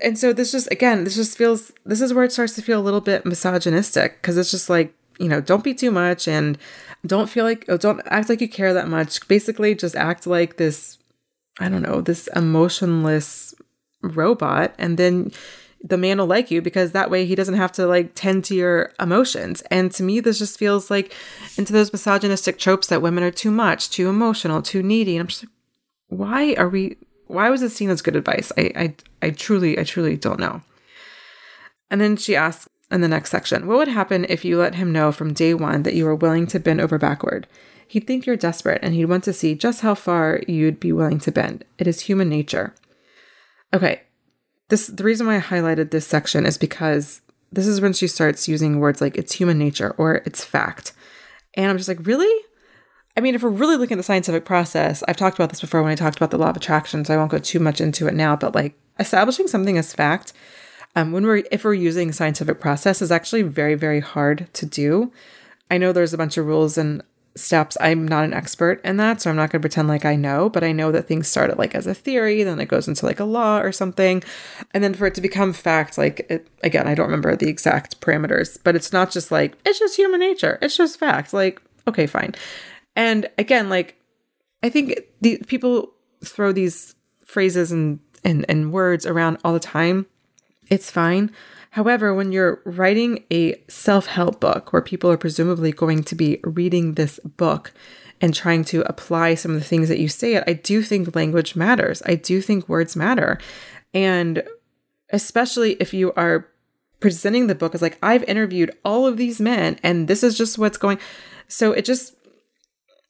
And so this just, again, this just feels, this is where it starts to feel a little bit misogynistic because it's just like, you know, don't be too much and don't feel like, oh, don't act like you care that much. Basically just act like this, I don't know, this emotionless robot. And then the man will like you because that way he doesn't have to like tend to your emotions. And to me, this just feels like into those misogynistic tropes that women are too much, too emotional, too needy. And I'm just like, why are we... Why was it seen as good advice? I, I I truly, I truly don't know. And then she asks in the next section, what would happen if you let him know from day one that you were willing to bend over backward? He'd think you're desperate and he'd want to see just how far you'd be willing to bend. It is human nature. Okay. This, the reason why I highlighted this section is because this is when she starts using words like it's human nature or it's fact. And I'm just like, really? I mean, if we're really looking at the scientific process, I've talked about this before when I talked about the law of attraction, so I won't go too much into it now, but like establishing something as fact, um, when we're, if we're using scientific process is actually very, very hard to do. I know there's a bunch of rules and steps. I'm not an expert in that, so I'm not going to pretend like I know, but I know that things started like as a theory, then it goes into like a law or something. And then for it to become fact, like it, again, I don't remember the exact parameters, but it's not just like, it's just human nature. It's just fact. Like, okay, fine. And again, like, I think the people throw these phrases and, and, and words around all the time. It's fine. However, when you're writing a self-help book where people are presumably going to be reading this book and trying to apply some of the things that you say, it, I do think language matters. I do think words matter. And especially if you are presenting the book as like, I've interviewed all of these men and this is just what's going. So it just...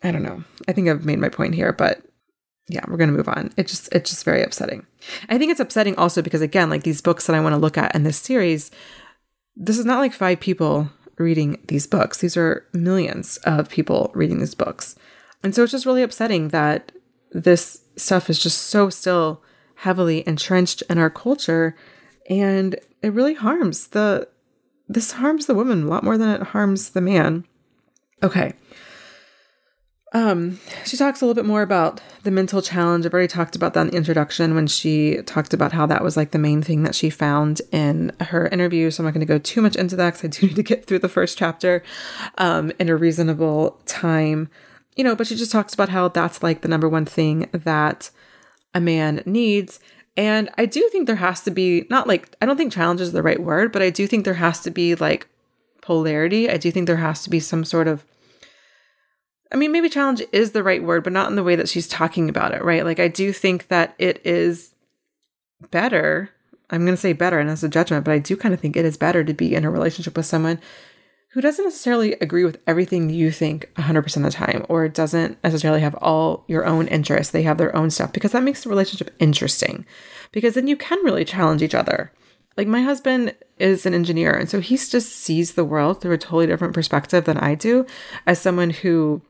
I don't know. I think I've made my point here, but yeah, we're going to move on. It just, it's just very upsetting. I think it's upsetting also because again, like these books that I want to look at in this series, this is not like five people reading these books. These are millions of people reading these books. And so it's just really upsetting that this stuff is just so still heavily entrenched in our culture. And it really harms the, this harms the woman a lot more than it harms the man. Okay. Um, she talks a little bit more about the mental challenge. I've already talked about that in the introduction when she talked about how that was like the main thing that she found in her interview. So I'm not going to go too much into that because I do need to get through the first chapter, um, in a reasonable time, you know, but she just talks about how that's like the number one thing that a man needs. And I do think there has to be not like, I don't think challenge is the right word, but I do think there has to be like polarity. I do think there has to be some sort of, I mean, maybe challenge is the right word, but not in the way that she's talking about it, right? Like, I do think that it is better. I'm going to say better, and that's a judgment, but I do kind of think it is better to be in a relationship with someone who doesn't necessarily agree with everything you think one hundred percent of the time, or doesn't necessarily have all your own interests. They have their own stuff, because that makes the relationship interesting, because then you can really challenge each other. Like, my husband is an engineer, and so he just sees the world through a totally different perspective than I do as someone who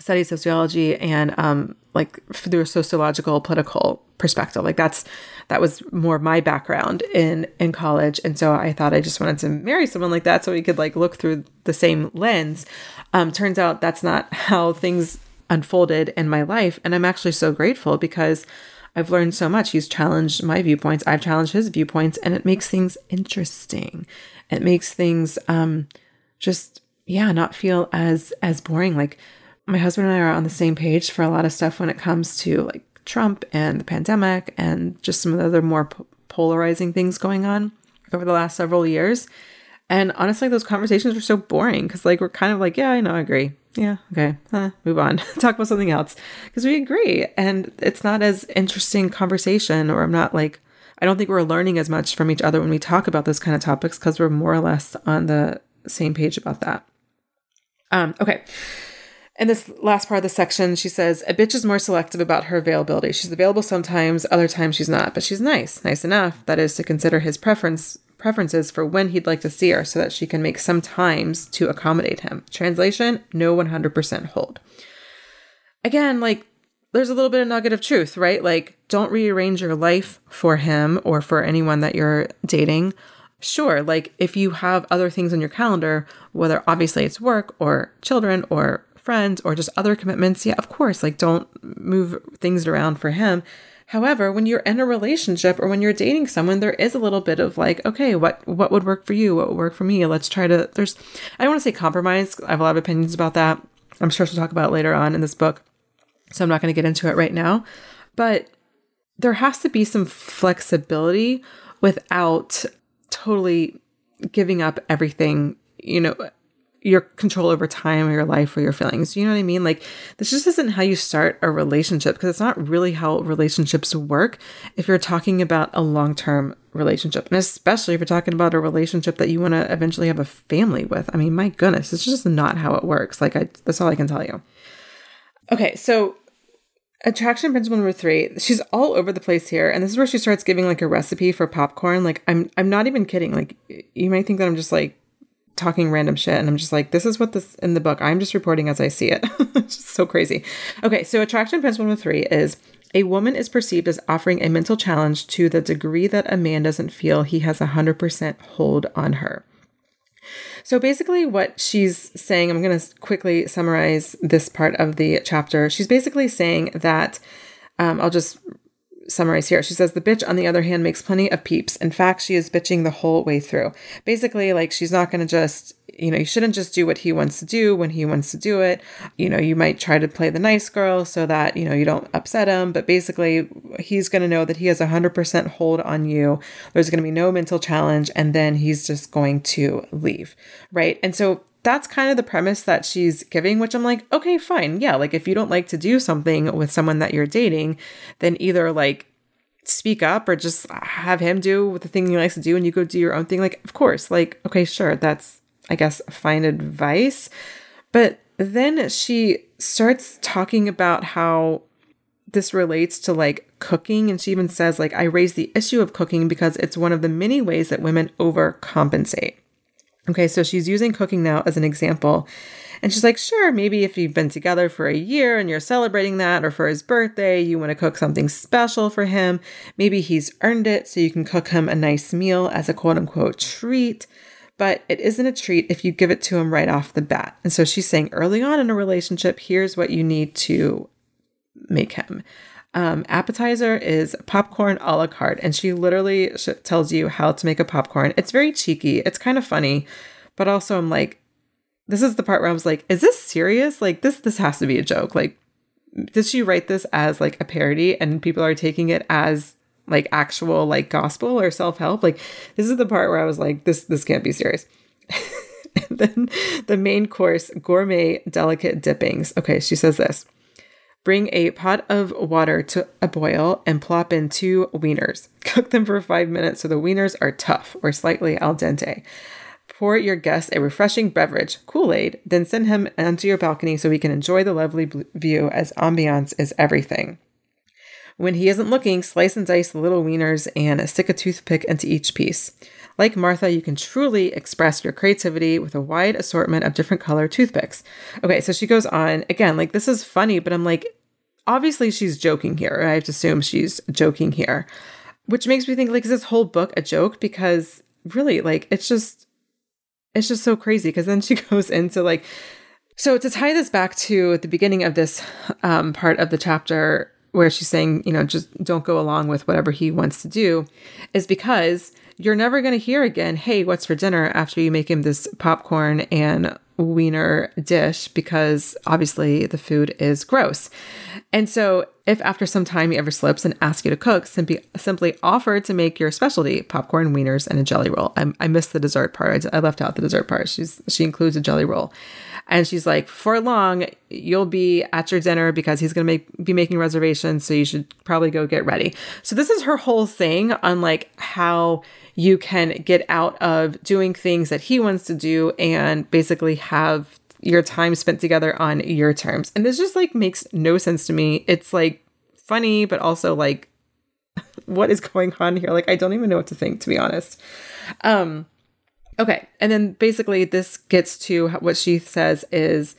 study sociology and um, like through a sociological, political perspective. Like that's, that was more my background in, in college. And so I thought I just wanted to marry someone like that so we could like look through the same lens. Um, turns out that's not how things unfolded in my life. And I'm actually so grateful because I've learned so much. He's challenged my viewpoints. I've challenged his viewpoints, and it makes things interesting. It makes things um, just, yeah, not feel as, as boring. Like, my husband and I are on the same page for a lot of stuff when it comes to like Trump and the pandemic and just some of the other more po- polarizing things going on over the last several years. And honestly, those conversations are so boring because like we're kind of like, yeah, I know, I agree. Yeah, okay, eh, move on. Talk about something else because we agree. And it's not as interesting conversation, or I'm not like, I don't think we're learning as much from each other when we talk about those kind of topics because we're more or less on the same page about that. Um, okay. In this last part of the section, she says, a bitch is more selective about her availability. She's available sometimes, other times she's not, but she's nice, nice enough, that is, to consider his preference preferences for when he'd like to see her so that she can make some times to accommodate him. Translation, no one hundred percent hold. Again, like, there's a little bit of nugget of truth, right? Like, don't rearrange your life for him or for anyone that you're dating. Sure, like, if you have other things on your calendar, whether obviously it's work or children or friends or just other commitments, yeah, of course, like don't move things around for him. However, when you're in a relationship or when you're dating someone, there is a little bit of like, okay, what what would work for you? What would work for me? Let's try to, there's, I don't want to say compromise. I have a lot of opinions about that. I'm sure she'll talk about it later on in this book, so I'm not going to get into it right now. But there has to be some flexibility without totally giving up everything, you know, your control over time or your life or your feelings. You know what I mean? Like, this just isn't how you start a relationship because it's not really how relationships work if you're talking about a long-term relationship. And especially if you're talking about a relationship that you want to eventually have a family with. I mean, my goodness, it's just not how it works. Like, I, that's all I can tell you. Okay, so attraction principle number three, she's all over the place here. And this is where she starts giving like a recipe for popcorn. Like, I'm I'm not even kidding. Like, you might think that I'm just like talking random shit. And I'm just like, this is what this in the book. I'm just reporting as I see it. It's just so crazy. Okay. So attraction principle number three is a woman is perceived as offering a mental challenge to the degree that a man doesn't feel he has a hundred percent hold on her. So basically what she's saying, I'm going to quickly summarize this part of the chapter. She's basically saying that, um, I'll just summarize here. She says, the bitch, on the other hand, makes plenty of peeps. In fact, she is bitching the whole way through. Basically, like, she's not going to just, you know, you shouldn't just do what he wants to do when he wants to do it. You know, you might try to play the nice girl so that, you know, you don't upset him. But basically, he's going to know that he has a one hundred percent hold on you. There's going to be no mental challenge. And then he's just going to leave. Right. And so that's kind of the premise that she's giving, which I'm like, okay, fine. Yeah. Like, if you don't like to do something with someone that you're dating, then either like speak up or just have him do the thing he likes to do and you go do your own thing. Like, of course, like, okay, sure. That's, I guess, fine advice. But then she starts talking about how this relates to like cooking. And she even says, like, I raised the issue of cooking because it's one of the many ways that women overcompensate. Okay, so she's using cooking now as an example. And she's like, sure, maybe if you've been together for a year and you're celebrating that, or for his birthday, you want to cook something special for him. Maybe he's earned it, so you can cook him a nice meal as a quote unquote treat. But it isn't a treat if you give it to him right off the bat. And so she's saying early on in a relationship, here's what you need to make him. Um, appetizer is popcorn a la carte. And she literally sh- tells you how to make a popcorn. It's very cheeky. It's kind of funny, but also I'm like, this is the part where I was like, is this serious? Like this, this has to be a joke. Like, did she write this as like a parody and people are taking it as like actual like gospel or self-help? Like this is the part where I was like, this, this can't be serious. And then the main course, gourmet, delicate dippings. Okay. She says this. Bring a pot of water to a boil and plop in two wieners. Cook them for five minutes so the wieners are tough or slightly al dente. Pour your guest a refreshing beverage, Kool-Aid, then send him onto your balcony so he can enjoy the lovely view as ambiance is everything. When he isn't looking, slice and dice the little wieners and stick a toothpick into each piece. Like Martha, you can truly express your creativity with a wide assortment of different color toothpicks. Okay, so she goes on. Again, like this is funny, but I'm like, obviously she's joking here. Right? I have to assume she's joking here, which makes me think like, is this whole book a joke? Because really, like it's just, it's just so crazy. Because then she goes into like, so to tie this back to the beginning of this um, part of the chapter where she's saying, you know, just don't go along with whatever he wants to do is because you're never going to hear again, hey, what's for dinner after you make him this popcorn and wiener dish because obviously the food is gross. And so if after some time he ever slips and asks you to cook, simply simply offer to make your specialty, popcorn, wieners, and a jelly roll. I, I missed the dessert part. I, I left out the dessert part. She's, she includes a jelly roll. And she's like, for long, you'll be at your dinner because he's going to make be making reservations, so you should probably go get ready. So this is her whole thing on like how you can get out of doing things that he wants to do and basically have your time spent together on your terms. And this just like makes no sense to me. It's like funny, but also like, what is going on here? Like, I don't even know what to think, to be honest. Um, okay. And then basically this gets to what she says is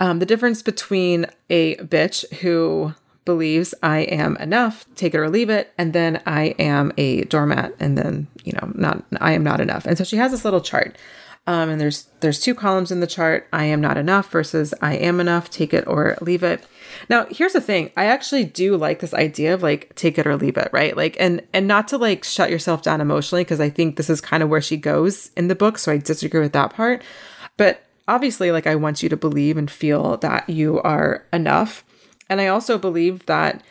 um, the difference between a bitch who believes I am enough, take it or leave it, and then I am a doormat, and then, you know, not I am not enough. And so she has this little chart, um, and there's there's two columns in the chart: I am not enough versus I am enough, take it or leave it. Now, here's the thing: I actually do like this idea of like take it or leave it, right? Like, and and not to like shut yourself down emotionally, because I think this is kind of where she goes in the book. So I disagree with that part, but obviously, like, I want you to believe and feel that you are enough. And I also believe that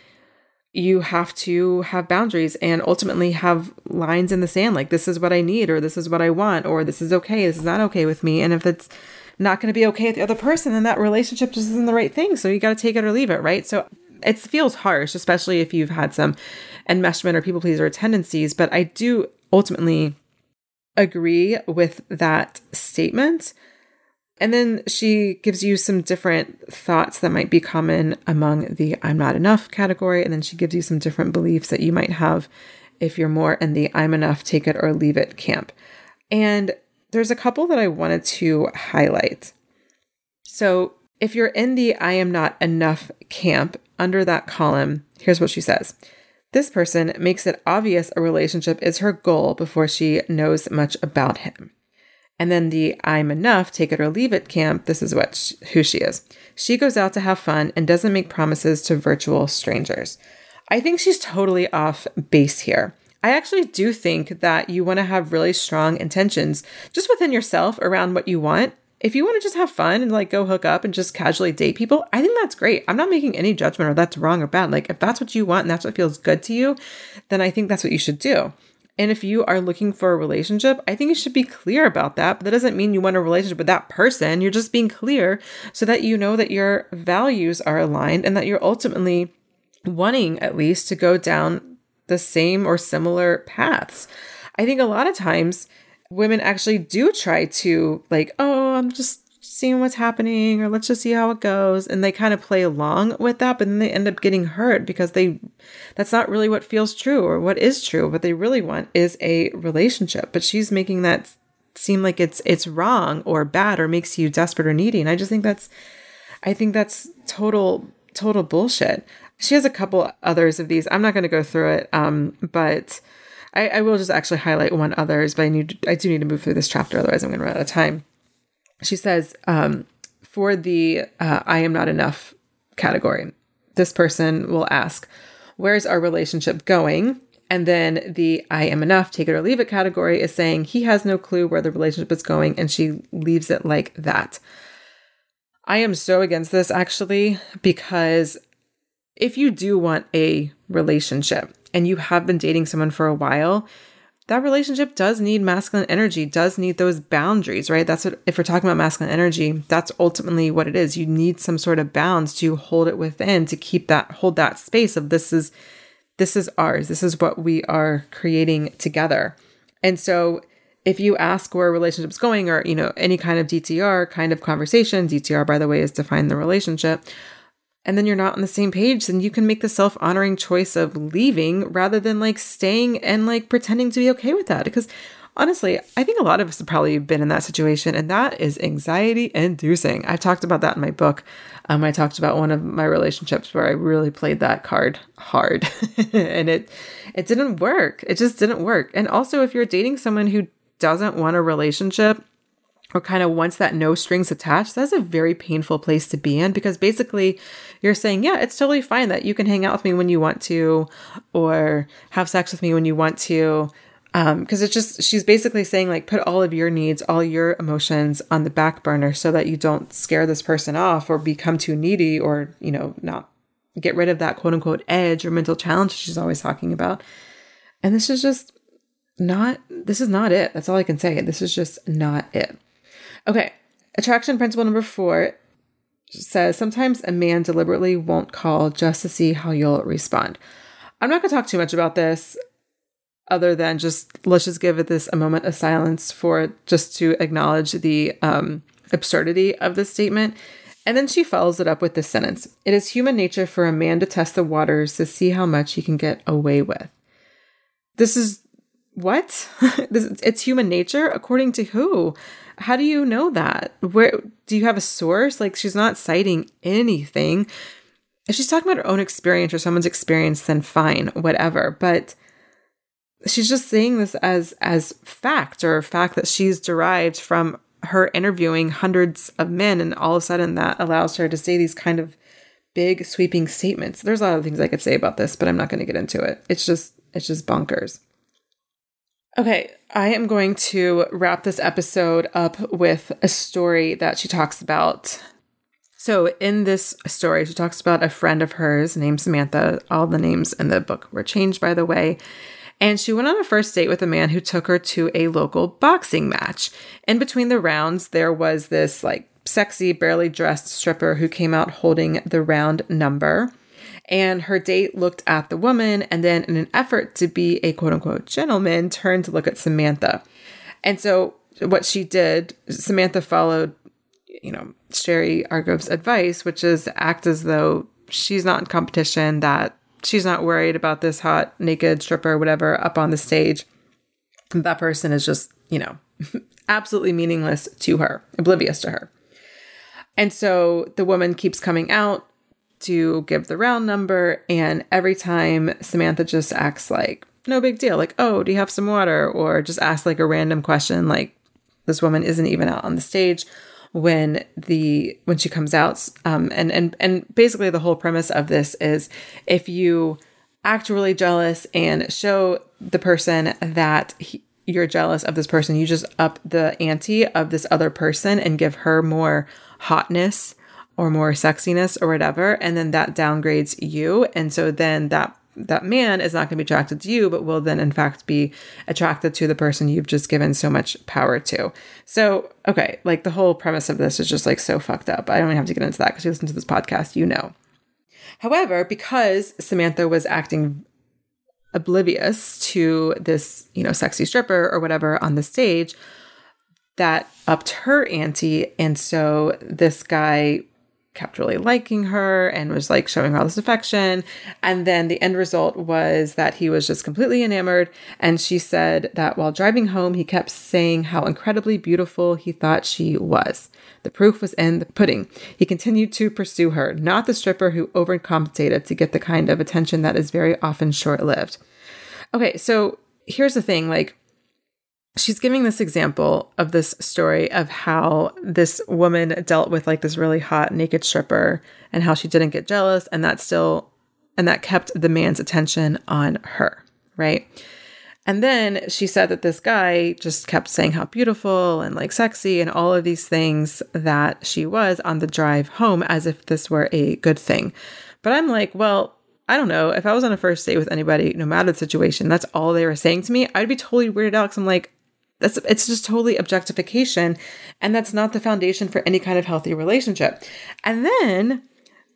you have to have boundaries and ultimately have lines in the sand, like this is what I need, or this is what I want, or this is okay, this is not okay with me. And if it's not going to be okay with the other person, then that relationship just isn't the right thing. So you got to take it or leave it, right? So it feels harsh, especially if you've had some enmeshment or people pleaser tendencies. But I do ultimately agree with that statement. And then she gives you some different thoughts that might be common among the I'm not enough category. And then she gives you some different beliefs that you might have if you're more in the I'm enough, take it or leave it camp. And there's a couple that I wanted to highlight. So if you're in the I am not enough camp under that column, here's what she says. This person makes it obvious a relationship is her goal before she knows much about him. And then the I'm enough, take it or leave it camp, this is what she, who she is. She goes out to have fun and doesn't make promises to virtual strangers. I think she's totally off base here. I actually do think that you want to have really strong intentions just within yourself around what you want. If you want to just have fun and like go hook up and just casually date people, I think that's great. I'm not making any judgment or that's wrong or bad. Like if that's what you want and that's what feels good to you, then I think that's what you should do. And if you are looking for a relationship, I think you should be clear about that. But that doesn't mean you want a relationship with that person. You're just being clear so that you know that your values are aligned and that you're ultimately wanting at least to go down the same or similar paths. I think a lot of times women actually do try to like, oh, I'm just seeing what's happening, or let's just see how it goes. And they kind of play along with that, but then they end up getting hurt because they, that's not really what feels true or what is true. What they really want is a relationship, but she's making that seem like it's, it's wrong or bad or makes you desperate or needy. And I just think that's, I think that's total, total bullshit. She has a couple others of these. I'm not going to go through it. Um, but I, I will just actually highlight one others, but I need, I do need to move through this chapter. Otherwise I'm going to run out of time. She says, um, for the uh, I am not enough category, this person will ask, where's our relationship going? And then the I am enough, take it or leave it category is saying he has no clue where the relationship is going and she leaves it like that. I am so against this actually, because if you do want a relationship and you have been dating someone for a while, that relationship does need masculine energy, does need those boundaries, right? That's what, if we're talking about masculine energy, that's ultimately what it is. You need some sort of bounds to hold it within, to keep that, hold that space of this is, this is ours. This is what we are creating together. And so if you ask where a relationship's going or, you know, any kind of D T R kind of conversation, D T R, by the way, is define the relationship, and then you're not on the same page, then you can make the self-honoring choice of leaving rather than like staying and like pretending to be okay with that. Because honestly, I think a lot of us have probably been in that situation, and that is anxiety inducing. I've talked about that in my book. Um, I talked about one of my relationships where I really played that card hard and it, it didn't work. It just didn't work. And also if you're dating someone who doesn't want a relationship or kind of wants that no strings attached, that's a very painful place to be in, because basically you're saying, yeah, it's totally fine that you can hang out with me when you want to, or have sex with me when you want to. Um, cause it's just, she's basically saying like, put all of your needs, all your emotions on the back burner so that you don't scare this person off or become too needy or, you know, not get rid of that quote unquote edge or mental challenge she's always talking about. And this is just not, this is not it. That's all I can say. This is just not it. Okay. Attraction principle number four says sometimes a man deliberately won't call just to see how you'll respond. I'm not going to talk too much about this. Other than just, let's just give it this a moment of silence for just to acknowledge the um, absurdity of this statement. And then she follows it up with this sentence. It is human nature for a man to test the waters to see how much he can get away with. This is what? this, it's human nature? According to who? How do you know that? Where do you have a source? Like, she's not citing anything. If she's talking about her own experience or someone's experience, then fine, whatever. But she's just saying this as as fact or fact that she's derived from her interviewing hundreds of men. And all of a sudden that allows her to say these kind of big sweeping statements. There's a lot of things I could say about this, but I'm not going to get into it. It's just, it's just bonkers. Okay. I am going to wrap this episode up with a story that she talks about. So in this story, she talks about a friend of hers named Samantha. All the names in the book were changed, by the way. And she went on a first date with a man who took her to a local boxing match. In between the rounds, there was this like sexy, barely dressed stripper who came out holding the round number. And her date looked at the woman and then in an effort to be a quote unquote gentleman, turned to look at Samantha. And so what she did, Samantha followed, you know, Sherry Argov's advice, which is to act as though she's not in competition, that she's not worried about this hot, naked stripper, whatever, up on the stage. That person is just, you know, absolutely meaningless to her, oblivious to her. And so the woman keeps coming out to give the round number. And every time Samantha just acts like, no big deal. Like, oh, do you have some water? Or just asks like a random question. Like, this woman isn't even out on the stage when the, when she comes out. Um, and, and, and basically the whole premise of this is if you act really jealous and show the person that he, you're jealous of this person, you just up the ante of this other person and give her more hotness or more sexiness or whatever. And then that downgrades you. And so then that, that man is not going to be attracted to you, but will then in fact be attracted to the person you've just given so much power to. So, okay. Like the whole premise of this is just like so fucked up. I don't even have to get into that because you listen to this podcast, you know. However, because Samantha was acting oblivious to this, you know, sexy stripper or whatever on the stage, that upped her ante. And so this guy kept really liking her and was like showing her all this affection. And then the end result was that he was just completely enamored. And she said that while driving home, he kept saying how incredibly beautiful he thought she was. The proof was in the pudding. He continued to pursue her, not the stripper who overcompensated to get the kind of attention that is very often short-lived. Okay, so here's the thing, like, she's giving this example of this story of how this woman dealt with like this really hot naked stripper and how she didn't get jealous. And that still, and that kept the man's attention on her. Right. And then she said that this guy just kept saying how beautiful and like sexy and all of these things that she was on the drive home as if this were a good thing. But I'm like, well, I don't know. If I was on a first date with anybody, no matter the situation, that's all they were saying to me, I'd be totally weirded out. Cause I'm like, That's, it's just totally objectification. And that's not the foundation for any kind of healthy relationship. And then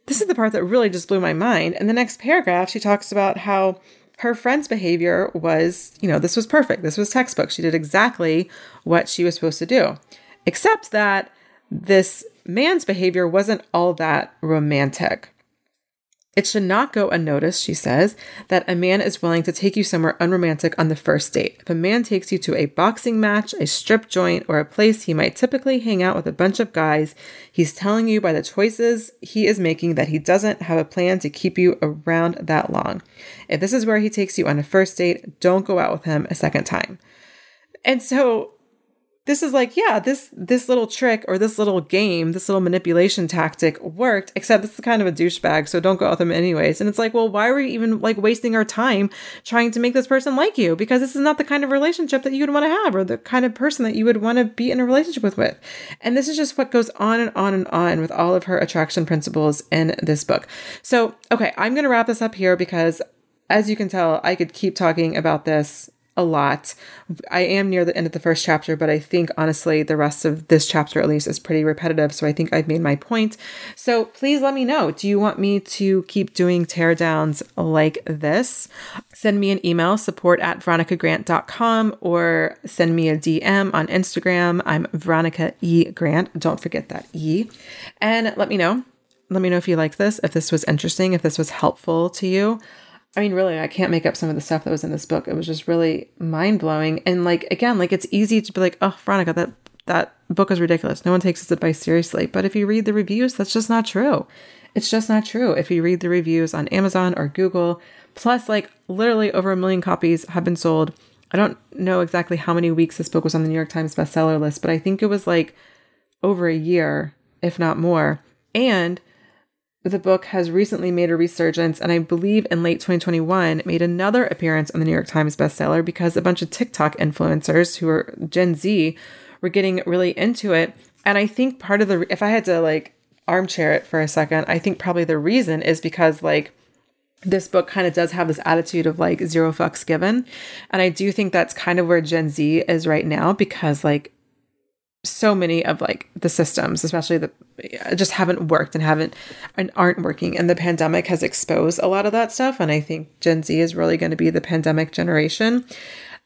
this is the part that really just blew my mind. In the next paragraph, she talks about how her friend's behavior was, you know, this was perfect. This was textbook. She did exactly what she was supposed to do, except that this man's behavior wasn't all that romantic. It should not go unnoticed, she says, that a man is willing to take you somewhere unromantic on the first date. If a man takes you to a boxing match, a strip joint, or a place he might typically hang out with a bunch of guys, he's telling you by the choices he is making that he doesn't have a plan to keep you around that long. If this is where he takes you on a first date, don't go out with him a second time. And so this is like, yeah, this this little trick or this little game, this little manipulation tactic worked, except this is kind of a douchebag, so don't go out with him anyways. And it's like, well, why are we even like wasting our time trying to make this person like you? Because this is not the kind of relationship that you would want to have or the kind of person that you would want to be in a relationship with. with. And this is just what goes on and on and on with all of her attraction principles in this book. So, okay, I'm going to wrap this up here because as you can tell, I could keep talking about this a lot. I am near the end of the first chapter, but I think honestly, the rest of this chapter at least is pretty repetitive. So I think I've made my point. So please let me know. Do you want me to keep doing teardowns like this? Send me an email, support at veronica grant dot com, or send me a D M on Instagram. I'm Veronica E. Grant. Don't forget that E. And let me know. Let me know if you liked this, if this was interesting, if this was helpful to you. I mean, really, I can't make up some of the stuff that was in this book. It was just really mind blowing. And like, again, like it's easy to be like, oh, Veronica, that, that book is ridiculous. No one takes this advice seriously. But if you read the reviews, that's just not true. It's just not true. If you read the reviews on Amazon or Google, plus like literally over a million copies have been sold. I don't know exactly how many weeks this book was on the New York Times bestseller list, but I think it was like over a year, if not more. And the book has recently made a resurgence, and I believe in late twenty twenty-one made another appearance on the New York Times bestseller because a bunch of TikTok influencers who are Gen Z were getting really into it. And I think part of the, if I had to like armchair it for a second, I think probably the reason is because like this book kind of does have this attitude of like zero fucks given. And I do think that's kind of where Gen Z is right now, because like so many of like the systems, especially the, just haven't worked and haven't and aren't working. And the pandemic has exposed a lot of that stuff. And I think Gen Z is really going to be the pandemic generation.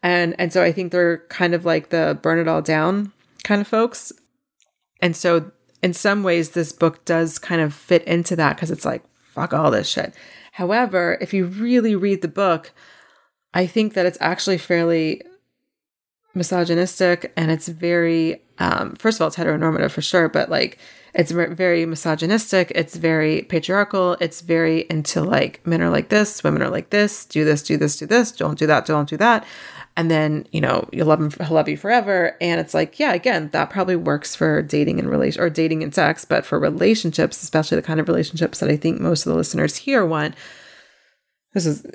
And, and so I think they're kind of like the burn it all down kind of folks. And so in some ways, this book does kind of fit into that because it's like, fuck all this shit. However, if you really read the book, I think that it's actually fairly misogynistic, and it's very, um, first of all, it's heteronormative for sure, but like it's very misogynistic. It's very patriarchal. It's very into like men are like this, women are like this, do this, do this, do this, don't do that, don't do that. And then, you know, you'll love him, he'll love you forever. And it's like, yeah, again, that probably works for dating and relation or dating and sex, but for relationships, especially the kind of relationships that I think most of the listeners here want, This is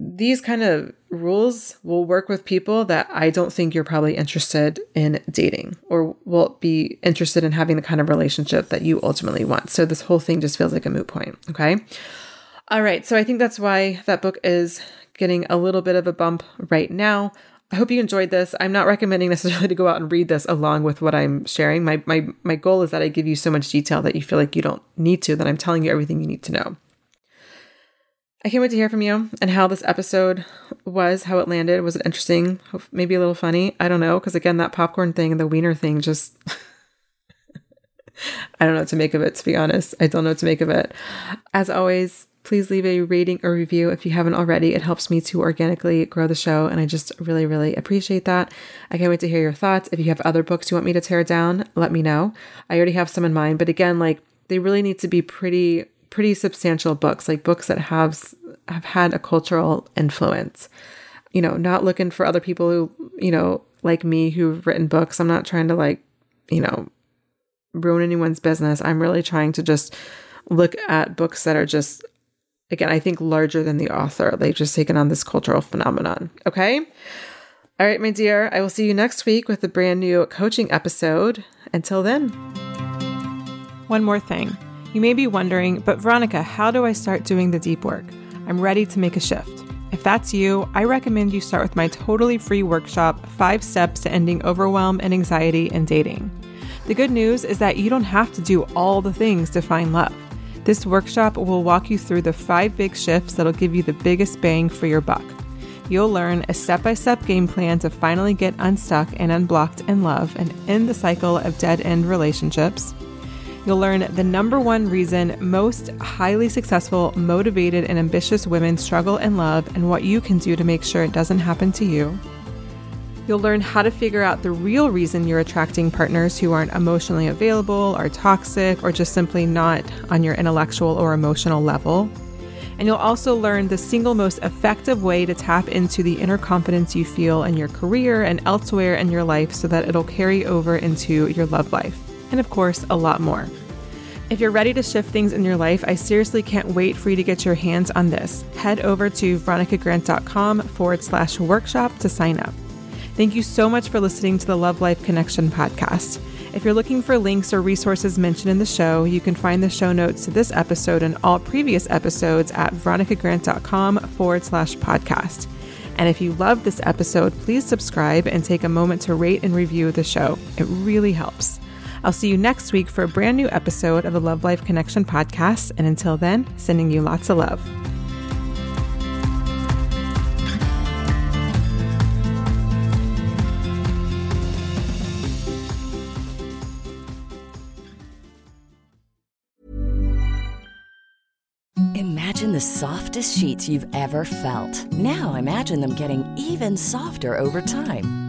these kind of rules will work with people that I don't think you're probably interested in dating or will be interested in having the kind of relationship that you ultimately want. So this whole thing just feels like a moot point. Okay. All right. So I think that's why that book is getting a little bit of a bump right now. I hope you enjoyed this. I'm not recommending necessarily to go out and read this along with what I'm sharing. My my my goal is that I give you so much detail that you feel like you don't need to, that I'm telling you everything you need to know. I can't wait to hear from you and how this episode was, how it landed. Was it interesting? Maybe a little funny. I don't know. Because again, that popcorn thing and the wiener thing just, I don't know what to make of it, to be honest. I don't know what to make of it. As always, please leave a rating or review if you haven't already. It helps me to organically grow the show. And I just really, really appreciate that. I can't wait to hear your thoughts. If you have other books you want me to tear down, let me know. I already have some in mind. But again, like they really need to be pretty... pretty substantial books, like books that have have had a cultural influence. You know, not looking for other people who, you know, like me, who've written books. I'm not trying to like, you know, ruin anyone's business. I'm really trying to just look at books that are just, again, I think larger than the author. They've just taken on this cultural phenomenon. Okay. All right, my dear, I will see you next week with a brand new coaching episode. Until then. One more thing. You may be wondering, but Veronica, how do I start doing the deep work? I'm ready to make a shift. If that's you, I recommend you start with my totally free workshop, Five Steps to Ending Overwhelm and Anxiety in Dating. The good news is that you don't have to do all the things to find love. This workshop will walk you through the five big shifts that'll give you the biggest bang for your buck. You'll learn a step-by-step game plan to finally get unstuck and unblocked in love and end the cycle of dead-end relationships. You'll learn the number one reason most highly successful, motivated, and ambitious women struggle in love and what you can do to make sure it doesn't happen to you. You'll learn how to figure out the real reason you're attracting partners who aren't emotionally available, are toxic, or just simply not on your intellectual or emotional level. And you'll also learn the single most effective way to tap into the inner confidence you feel in your career and elsewhere in your life so that it'll carry over into your love life. And of course, a lot more. If you're ready to shift things in your life, I seriously can't wait for you to get your hands on this. Head over to veronicagrant.com forward slash workshop to sign up. Thank you so much for listening to the Love Life Connection podcast. If you're looking for links or resources mentioned in the show, you can find the show notes to this episode and all previous episodes at veronicagrant.com forward slash podcast. And if you loved this episode, please subscribe and take a moment to rate and review the show. It really helps. I'll see you next week for a brand new episode of the Love Life Connection podcast. And until then, sending you lots of love. Imagine the softest sheets you've ever felt. Now imagine them getting even softer over time.